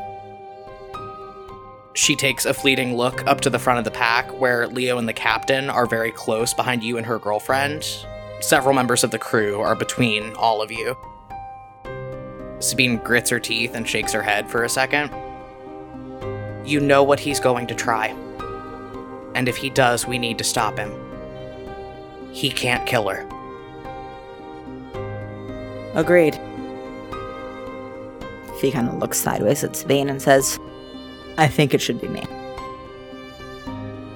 She takes a fleeting look up to the front of the pack, where Leo and the captain are very close behind you and her girlfriend. Several members of the crew are between all of you. Sabine grits her teeth and shakes her head for a second. You know what he's going to try. And if he does, we need to stop him. He can't kill her. Agreed. She kind of looks sideways at Sabine and says, I think it should be me.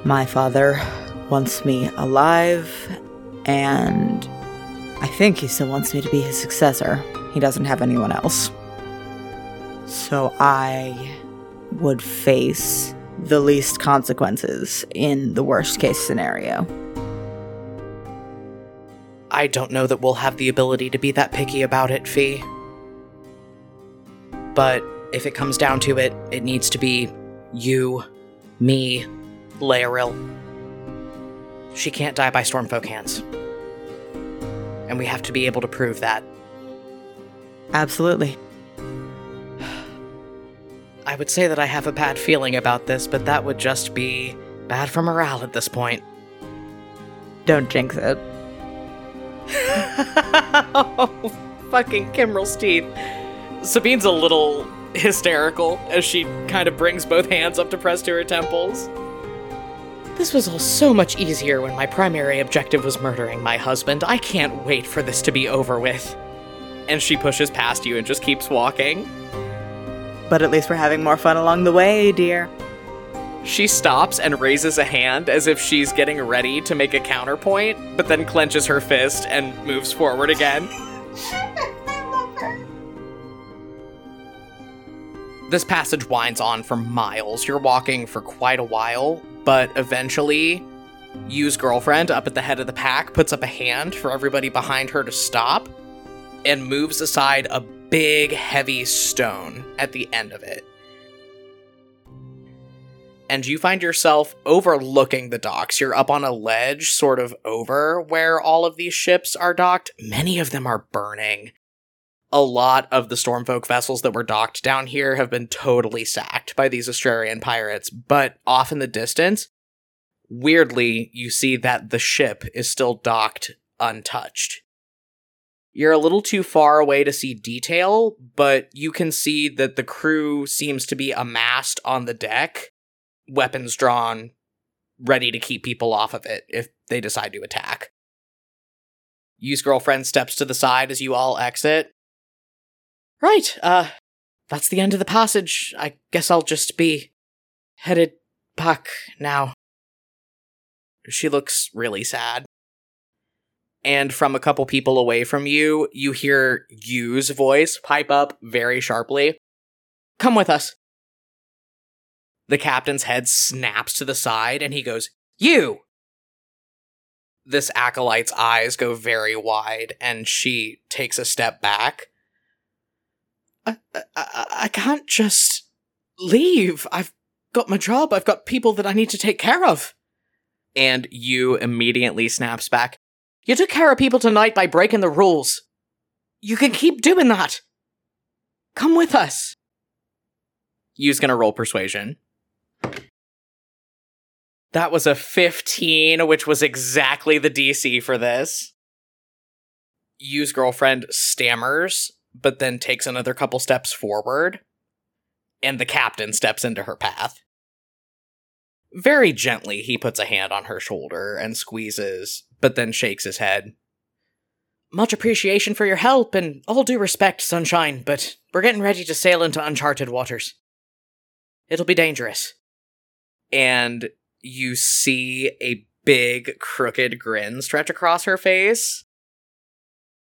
My father wants me alive, and I think he still wants me to be his successor. He doesn't have anyone else. So I would face the least consequences in the worst case scenario. I don't know that we'll have the ability to be that picky about it, Fee. But if it comes down to it, it needs to be you, me, Laeril. she can't die by Stormfolk hands. And we have to be able to prove that. Absolutely. I would say that I have a bad feeling about this, but that would just be bad for morale at this point. Don't jinx it. Oh, fucking Kimrel's teeth. Sabine's a little hysterical as she kind of brings both hands up to press to her temples. This was all so much easier when my primary objective was murdering my husband. I can't wait for this to be over with. And she pushes past you and just keeps walking. But at least we're having more fun along the way, dear. She stops and raises a hand as if she's getting ready to make a counterpoint, but then clenches her fist and moves forward again. I love her. This passage winds on for miles. You're walking for quite a while, but eventually, Yu's girlfriend up at the head of the pack puts up a hand for everybody behind her to stop and moves aside a big, heavy stone at the end of it. And you find yourself overlooking the docks. You're up on a ledge, sort of over where all of these ships are docked. Many of them are burning. A lot of the Stormfolk vessels that were docked down here have been totally sacked by these Astralian pirates. But off in the distance, weirdly, you see that the ship is still docked untouched. You're a little too far away to see detail, but you can see that the crew seems to be amassed on the deck. Weapons drawn, ready to keep people off of it if they decide to attack. Yu's girlfriend steps to the side as you all exit. Right, uh, that's the end of the passage. I guess I'll just be headed back now. She looks really sad. And from a couple people away from you, you hear Yu's voice pipe up very sharply. Come with us. The captain's head snaps to the side, and he goes, You! This acolyte's eyes go very wide, and she takes a step back. I, I, I can't just leave. I've got my job. I've got people that I need to take care of. And you immediately snaps back. You took care of people tonight by breaking the rules. You can keep doing that. Come with us. You's gonna roll persuasion. That was a fifteen, which was exactly the D C for this. Yu's girlfriend stammers, but then takes another couple steps forward, and the captain steps into her path. Very gently, he puts a hand on her shoulder and squeezes, but then shakes his head. Much appreciation for your help, and all due respect, Sunshine, but we're getting ready to sail into uncharted waters. It'll be dangerous. And you see a big, crooked grin stretch across her face.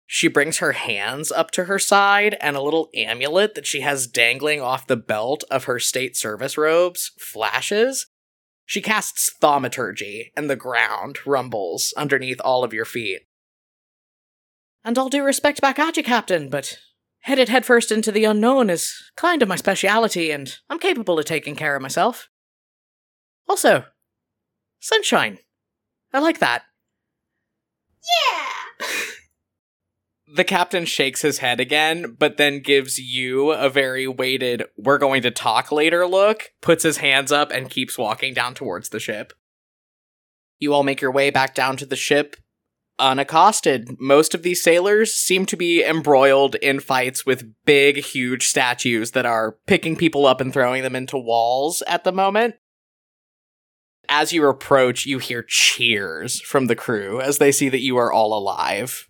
She brings her hands up to her side, and a little amulet that she has dangling off the belt of her state service robes flashes. She casts thaumaturgy, and the ground rumbles underneath all of your feet. And all due respect back at you, Captain, but headed headfirst into the unknown is kind of my speciality, and I'm capable of taking care of myself. Also, Sunshine. I like that. Yeah! The captain shakes his head again, but then gives you a very weighted, we're going to talk later look, puts his hands up, and keeps walking down towards the ship. You all make your way back down to the ship unaccosted. Most of these sailors seem to be embroiled in fights with big, huge statues that are picking people up and throwing them into walls at the moment. As you approach, you hear cheers from the crew as they see that you are all alive.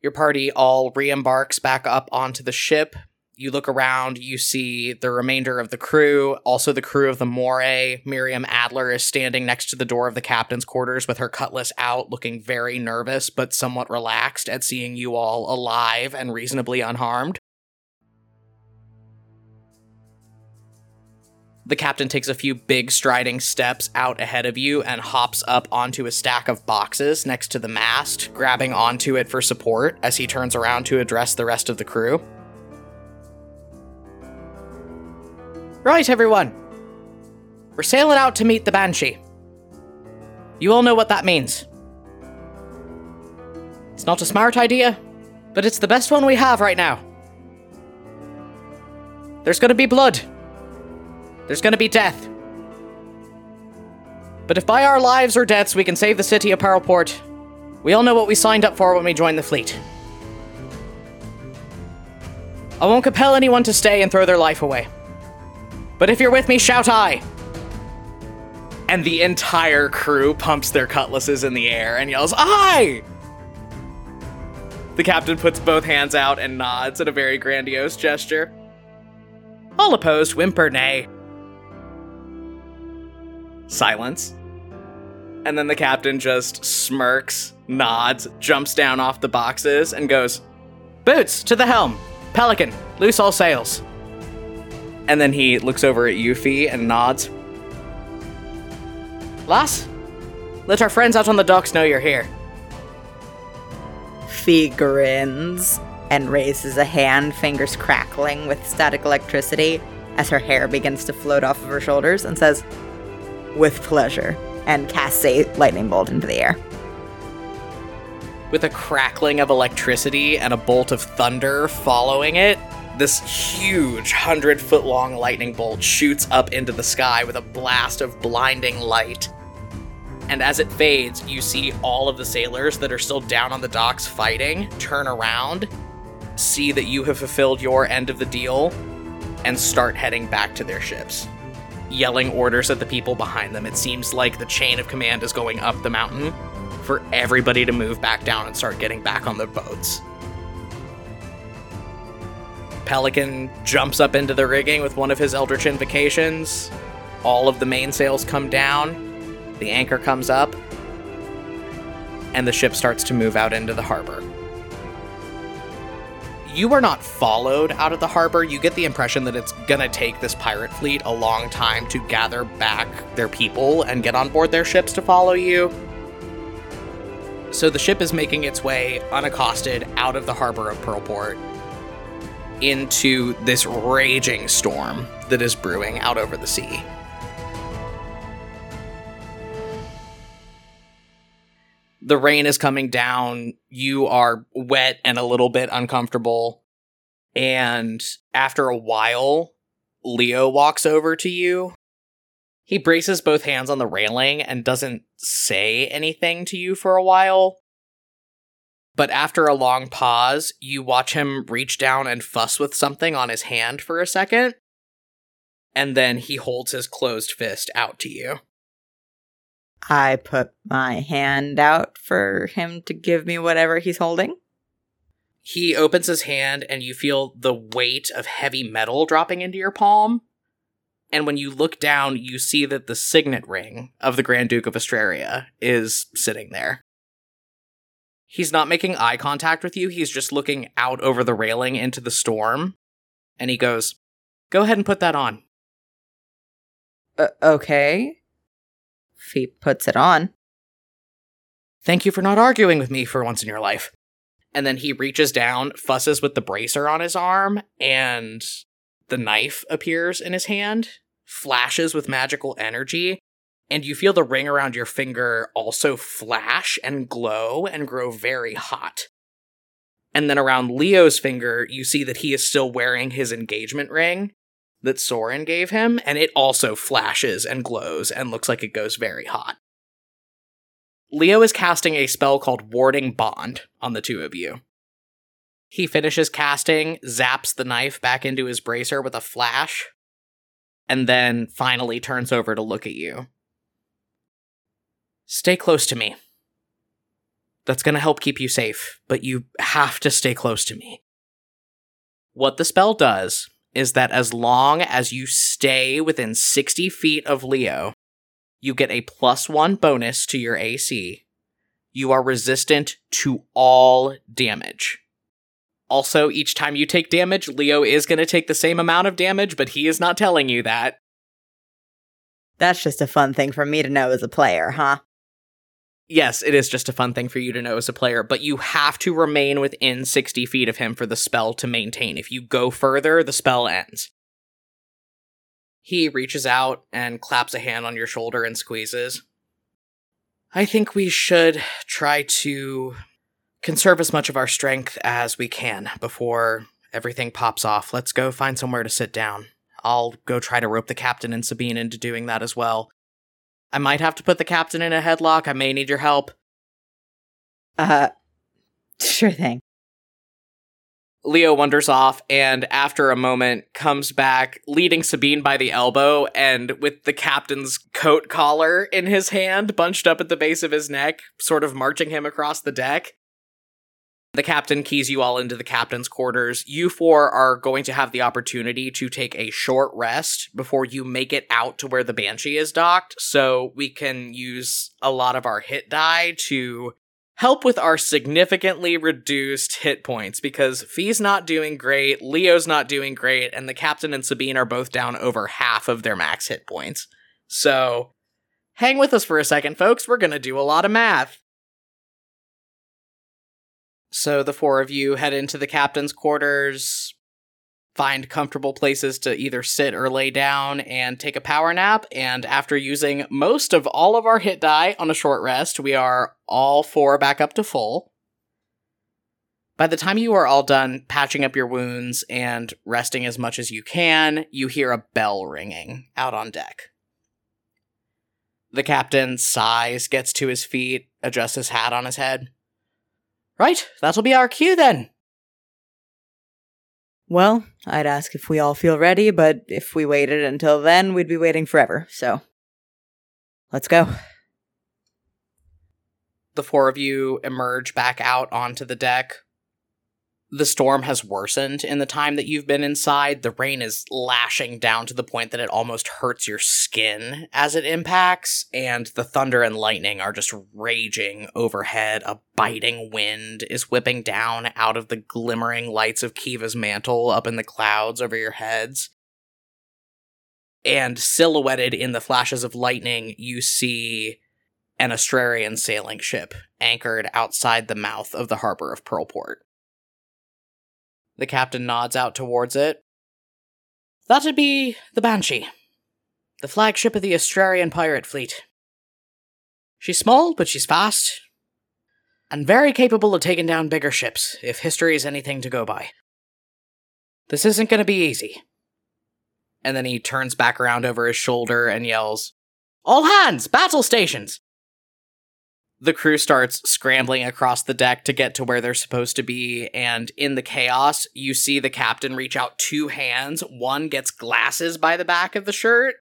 Your party all re-embarks back up onto the ship. You look around, you see the remainder of the crew, also the crew of the Moray. Miriam Adler is standing next to the door of the captain's quarters with her cutlass out, looking very nervous but somewhat relaxed at seeing you all alive and reasonably unharmed. The captain takes a few big striding steps out ahead of you and hops up onto a stack of boxes next to the mast, grabbing onto it for support as he turns around to address the rest of the crew. Right, everyone. We're sailing out to meet the Banshee. You all know what that means. It's not a smart idea, but it's the best one we have right now. There's gonna be blood. There's gonna be death. But if by our lives or deaths we can save the city of Pearlport, we all know what we signed up for when we joined the fleet. I won't compel anyone to stay and throw their life away. But if you're with me, shout aye! And the entire crew pumps their cutlasses in the air and yells, aye! The captain puts both hands out and nods in a very grandiose gesture. All opposed whimper nay. Silence. And then the captain just smirks, nods, jumps down off the boxes, and goes, Boots, to the helm! Pelican, loose all sails. And then he looks over at Yuffie and nods. Lass, let our friends out on the docks know you're here. Fee grins and raises a hand, fingers crackling with static electricity as her hair begins to float off of her shoulders, and says, With pleasure, and casts a lightning bolt into the air. With a crackling of electricity and a bolt of thunder following it, this huge hundred-foot-long lightning bolt shoots up into the sky with a blast of blinding light. And as it fades, you see all of the sailors that are still down on the docks fighting turn around, see that you have fulfilled your end of the deal, and start heading back to their ships, yelling orders at the people behind them. It seems like the chain of command is going up the mountain for everybody to move back down and start getting back on their boats. Pelican jumps up into the rigging with one of his Eldritch Invocations. All of the mainsails come down, the anchor comes up, and the ship starts to move out into the harbor. You are not followed out of the harbor. You get the impression that it's gonna take this pirate fleet a long time to gather back their people and get on board their ships to follow you. So the ship is making its way, unaccosted, out of the harbor of Pearlport, into this raging storm that is brewing out over the sea. The rain is coming down. You are wet and a little bit uncomfortable. And after a while, Leo walks over to you. He braces both hands on the railing and doesn't say anything to you for a while. But after a long pause, you watch him reach down and fuss with something on his hand for a second, and then he holds his closed fist out to you. I put my hand out for him to give me whatever he's holding. He opens his hand, and you feel the weight of heavy metal dropping into your palm, and when you look down, you see that the signet ring of the Grand Duke of Astraria is sitting there. He's not making eye contact with you, he's just looking out over the railing into the storm, and he goes, Go ahead and put that on. Uh, okay. Fee puts it on. Thank you for not arguing with me for once in your life. And then he reaches down, fusses with the bracer on his arm, and the knife appears in his hand, flashes with magical energy, and you feel the ring around your finger also flash and glow and grow very hot. And then around Leo's finger, you see that he is still wearing his engagement ring that Soren gave him, and it also flashes and glows and looks like it goes very hot. Leo is casting a spell called Warding Bond on the two of you. He finishes casting, zaps the knife back into his bracer with a flash, and then finally turns over to look at you. Stay close to me. That's going to help keep you safe, but you have to stay close to me. What the spell does is that as long as you stay within sixty feet of Leo, you get a plus one bonus to your A C. You are resistant to all damage. Also, each time you take damage, Leo is going to take the same amount of damage, but he is not telling you that. That's just a fun thing for me to know as a player, huh? Yes, it is just a fun thing for you to know as a player, but you have to remain within sixty feet of him for the spell to maintain. If you go further, the spell ends. He reaches out and claps a hand on your shoulder and squeezes. I think we should try to conserve as much of our strength as we can before everything pops off. Let's go find somewhere to sit down. I'll go try to rope the captain and Sabine into doing that as well. I might have to put the captain in a headlock. I may need your help. Uh, sure thing. Leo wanders off and after a moment comes back leading Sabine by the elbow and with the captain's coat collar in his hand, bunched up at the base of his neck, sort of marching him across the deck. The captain keys you all into the captain's quarters. You four are going to have the opportunity to take a short rest before you make it out to where the Banshee is docked, so we can use a lot of our hit die to help with our significantly reduced hit points, because Fee's not doing great, Leo's not doing great, and the captain and Sabine are both down over half of their max hit points. So, hang with us for a second, folks. We're gonna do a lot of math. So the four of you head into the captain's quarters, find comfortable places to either sit or lay down and take a power nap. And after using most of all of our hit die on a short rest, we are all four back up to full. By the time you are all done patching up your wounds and resting as much as you can, you hear a bell ringing out on deck. The captain sighs, gets to his feet, adjusts his hat on his head. Right, that'll be our cue then. Well, I'd ask if we all feel ready, but if we waited until then, we'd be waiting forever, so let's go. The four of you emerge back out onto the deck. The storm has worsened in the time that you've been inside. The rain is lashing down to the point that it almost hurts your skin as it impacts, and the thunder and lightning are just raging overhead. A biting wind is whipping down out of the glimmering lights of Keeva's mantle up in the clouds over your heads. And silhouetted in the flashes of lightning, you see an Astralian sailing ship anchored outside the mouth of the harbor of Pearlport. The captain nods out towards it. That'd be the Banshee, the flagship of the Astralian pirate fleet. She's small, but she's fast, and very capable of taking down bigger ships, if history is anything to go by. This isn't going to be easy. And then he turns back around over his shoulder and yells, All hands! Battle stations! The crew starts scrambling across the deck to get to where they're supposed to be, and in the chaos, you see the captain reach out two hands. One gets glasses by the back of the shirt,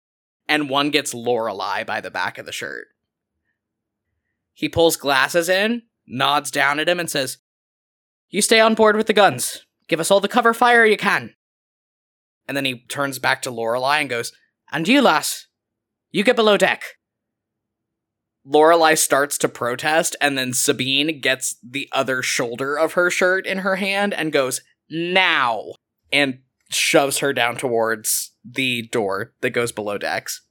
and one gets Lorelei by the back of the shirt. He pulls glasses in, nods down at him, and says, You stay on board with the guns. Give us all the cover fire you can. And then he turns back to Lorelei and goes, And you, lass, you get below deck. Lorelei starts to protest, and then Sabine gets the other shoulder of her shirt in her hand and goes, Now! And shoves her down towards the door that goes below decks.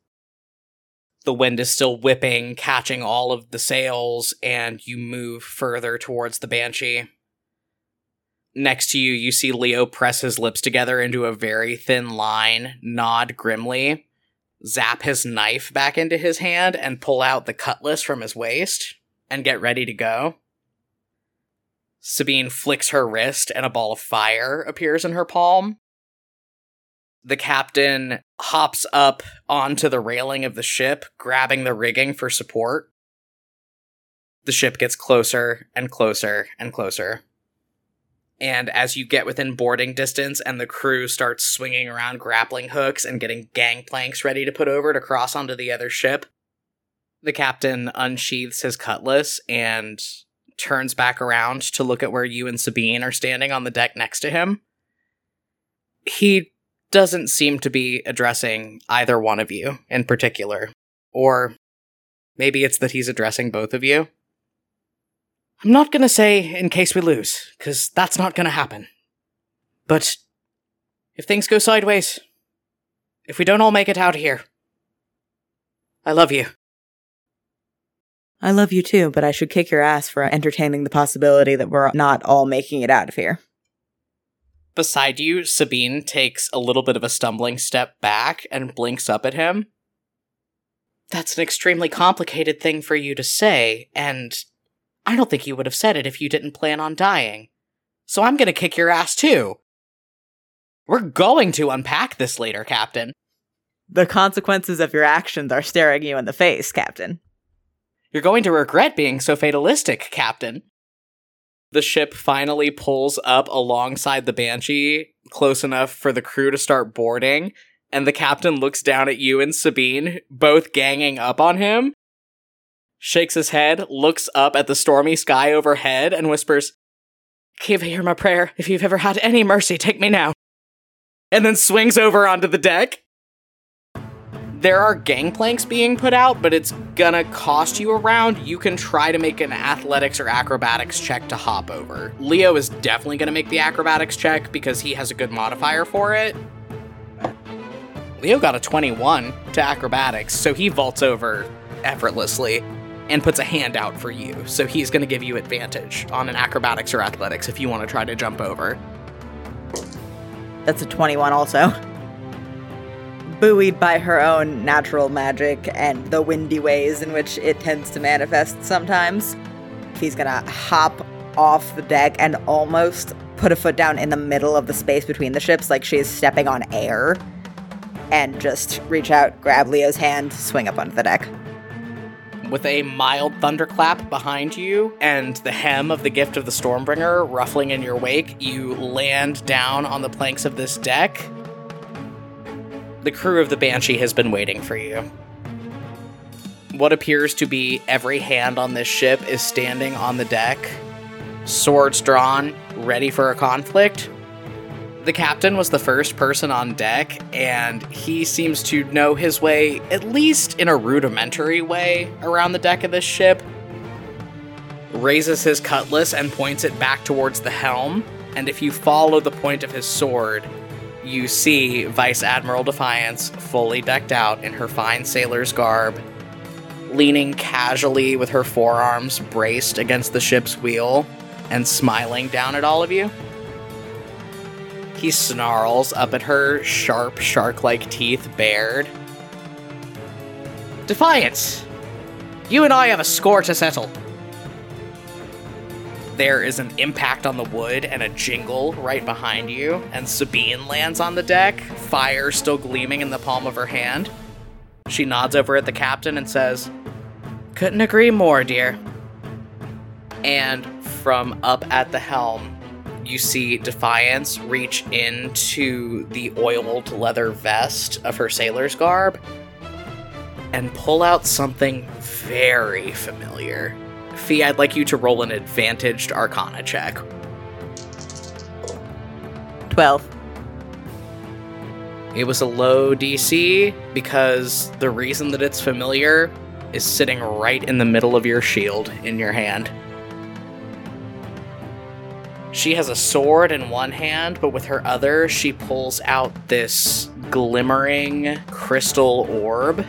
The wind is still whipping, catching all of the sails, and you move further towards the Banshee. Next to you, you see Leo press his lips together into a very thin line, nod grimly, zap his knife back into his hand, and pull out the cutlass from his waist, and get ready to go. Sabine flicks her wrist, and a ball of fire appears in her palm. The captain hops up onto the railing of the ship, grabbing the rigging for support. The ship gets closer and closer and closer. And as you get within boarding distance and the crew starts swinging around grappling hooks and getting gangplanks ready to put over to cross onto the other ship, the captain unsheathes his cutlass and turns back around to look at where you and Sabine are standing on the deck next to him. He doesn't seem to be addressing either one of you in particular, or maybe it's that he's addressing both of you. I'm not going to say in case we lose, because that's not going to happen. But if things go sideways, if we don't all make it out of here, I love you. I love you too, but I should kick your ass for entertaining the possibility that we're not all making it out of here. Beside you, Sabine takes a little bit of a stumbling step back and blinks up at him. that's an extremely complicated thing for you to say, and I don't think you would have said it if you didn't plan on dying. So I'm gonna kick your ass too. We're going to unpack this later, Captain. The consequences of your actions are staring you in the face, Captain. You're going to regret being so fatalistic, Captain. The ship finally pulls up alongside the Banshee, close enough for the crew to start boarding, and the captain looks down at you and Sabine, both ganging up on him, shakes his head, looks up at the stormy sky overhead, and whispers, Keeva, hear my prayer. If you've ever had any mercy, take me now. And then swings over onto the deck. There are gangplanks being put out, but it's gonna cost you a round. You can try to make an athletics or acrobatics check to hop over. Leo is definitely gonna make the acrobatics check because he has a good modifier for it. Leo got a twenty-one to acrobatics, so he vaults over effortlessly and puts a hand out for you. So he's gonna give you advantage on an acrobatics or athletics if you wanna try to jump over. That's a twenty-one also. Buoyed by her own natural magic and the windy ways in which it tends to manifest sometimes, he's gonna hop off the deck and almost put a foot down in the middle of the space between the ships, like she's stepping on air, and just reach out, grab Leo's hand, swing up onto the deck. With a mild thunderclap behind you and the hem of the Gift of the Stormbringer ruffling in your wake, you land down on the planks of this deck. The crew of the Banshee has been waiting for you. What appears to be every hand on this ship is standing on the deck, swords drawn, ready for a conflict. The captain was the first person on deck, and he seems to know his way, at least in a rudimentary way, around the deck of this ship. Raises his cutlass and points it back towards the helm, and if you follow the point of his sword, you see Vice Admiral Defiance fully decked out in her fine sailor's garb, leaning casually with her forearms braced against the ship's wheel and smiling down at all of you. He snarls up at her, sharp, shark-like teeth bared. Defiance! You and I have a score to settle. There is an impact on the wood and a jingle right behind you, and Sabine lands on the deck, fire still gleaming in the palm of her hand. She nods over at the captain and says, Couldn't agree more, dear. And from up at the helm, you see Defiance reach into the oiled leather vest of her sailor's garb and pull out something very familiar. Fee, I'd like you to roll an advantaged Arcana check. twelve. It was a low D C because the reason that it's familiar is sitting right in the middle of your shield in your hand. She has a sword in one hand, but with her other, she pulls out this glimmering crystal orb.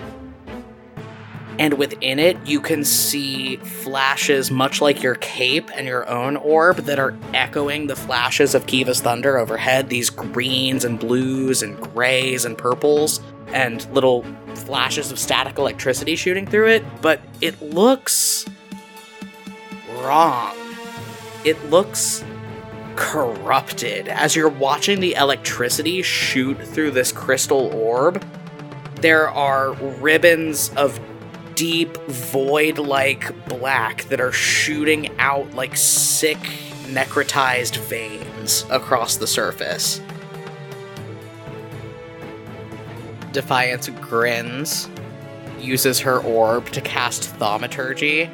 And within it, you can see flashes, much like your cape and your own orb, that are echoing the flashes of Keeva's thunder overhead. These greens and blues and grays and purples and little flashes of static electricity shooting through it. But it looks wrong. It looks corrupted. As you're watching the electricity shoot through this crystal orb, there are ribbons of deep void-like black that are shooting out like sick necrotized veins across the surface. Defiance grins, uses her orb to cast Thaumaturgy,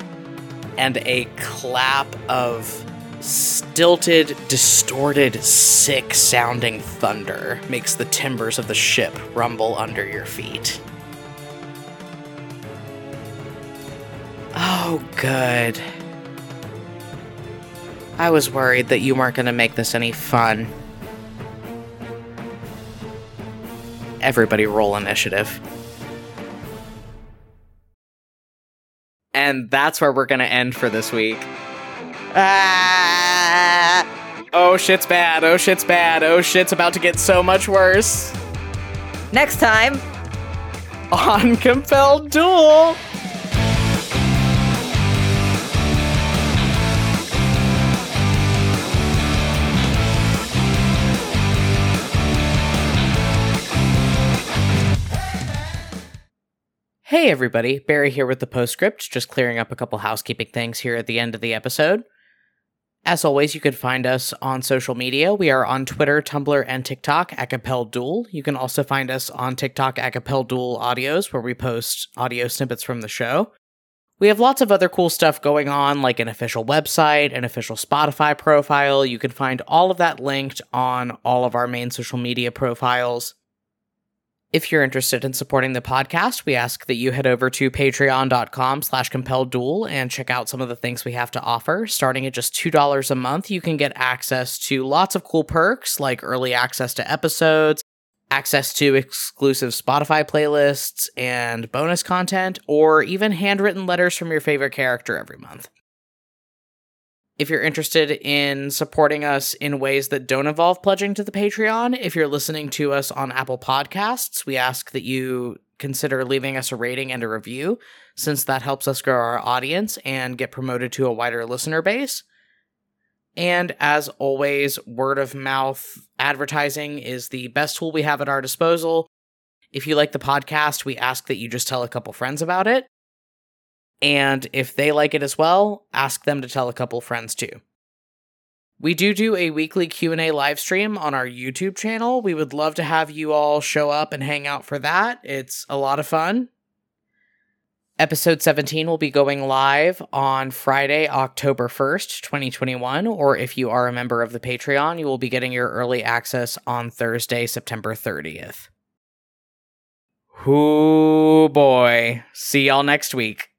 and a clap of stilted, distorted, sick-sounding thunder makes the timbers of the ship rumble under your feet. Oh, good. I was worried that you weren't going to make this any fun. Everybody roll initiative. And that's where we're going to end for this week. Ah! Oh, shit's bad. Oh, shit's bad. Oh, shit's about to get so much worse. Next time, on Compelled Duel. Hey everybody, Barry here with the postscript, just clearing up a couple housekeeping things here at the end of the episode. As always, you can find us on social media. We are on Twitter, Tumblr, and TikTok at Compelled Duel. You can also find us on TikTok at Compelled Duel Audios, where we post audio snippets from the show. We have lots of other cool stuff going on, like an official website, an official Spotify profile. You can find all of that linked on all of our main social media profiles. If you're interested in supporting the podcast, we ask that you head over to patreon.com slash compelledduel and check out some of the things we have to offer. Starting at just two dollars a month, you can get access to lots of cool perks like early access to episodes, access to exclusive Spotify playlists and bonus content, or even handwritten letters from your favorite character every month. If you're interested in supporting us in ways that don't involve pledging to the Patreon, if you're listening to us on Apple Podcasts, we ask that you consider leaving us a rating and a review, since that helps us grow our audience and get promoted to a wider listener base. And as always, word of mouth advertising is the best tool we have at our disposal. If you like the podcast, we ask that you just tell a couple friends about it. And if they like it as well, ask them to tell a couple friends too. We do do a weekly Q and A live stream on our YouTube channel. We would love to have you all show up and hang out for that. It's a lot of fun. Episode seventeen will be going live on Friday, October first, twenty twenty-one. Or if you are a member of the Patreon, you will be getting your early access on Thursday, September thirtieth. Hoo boy. See y'all next week.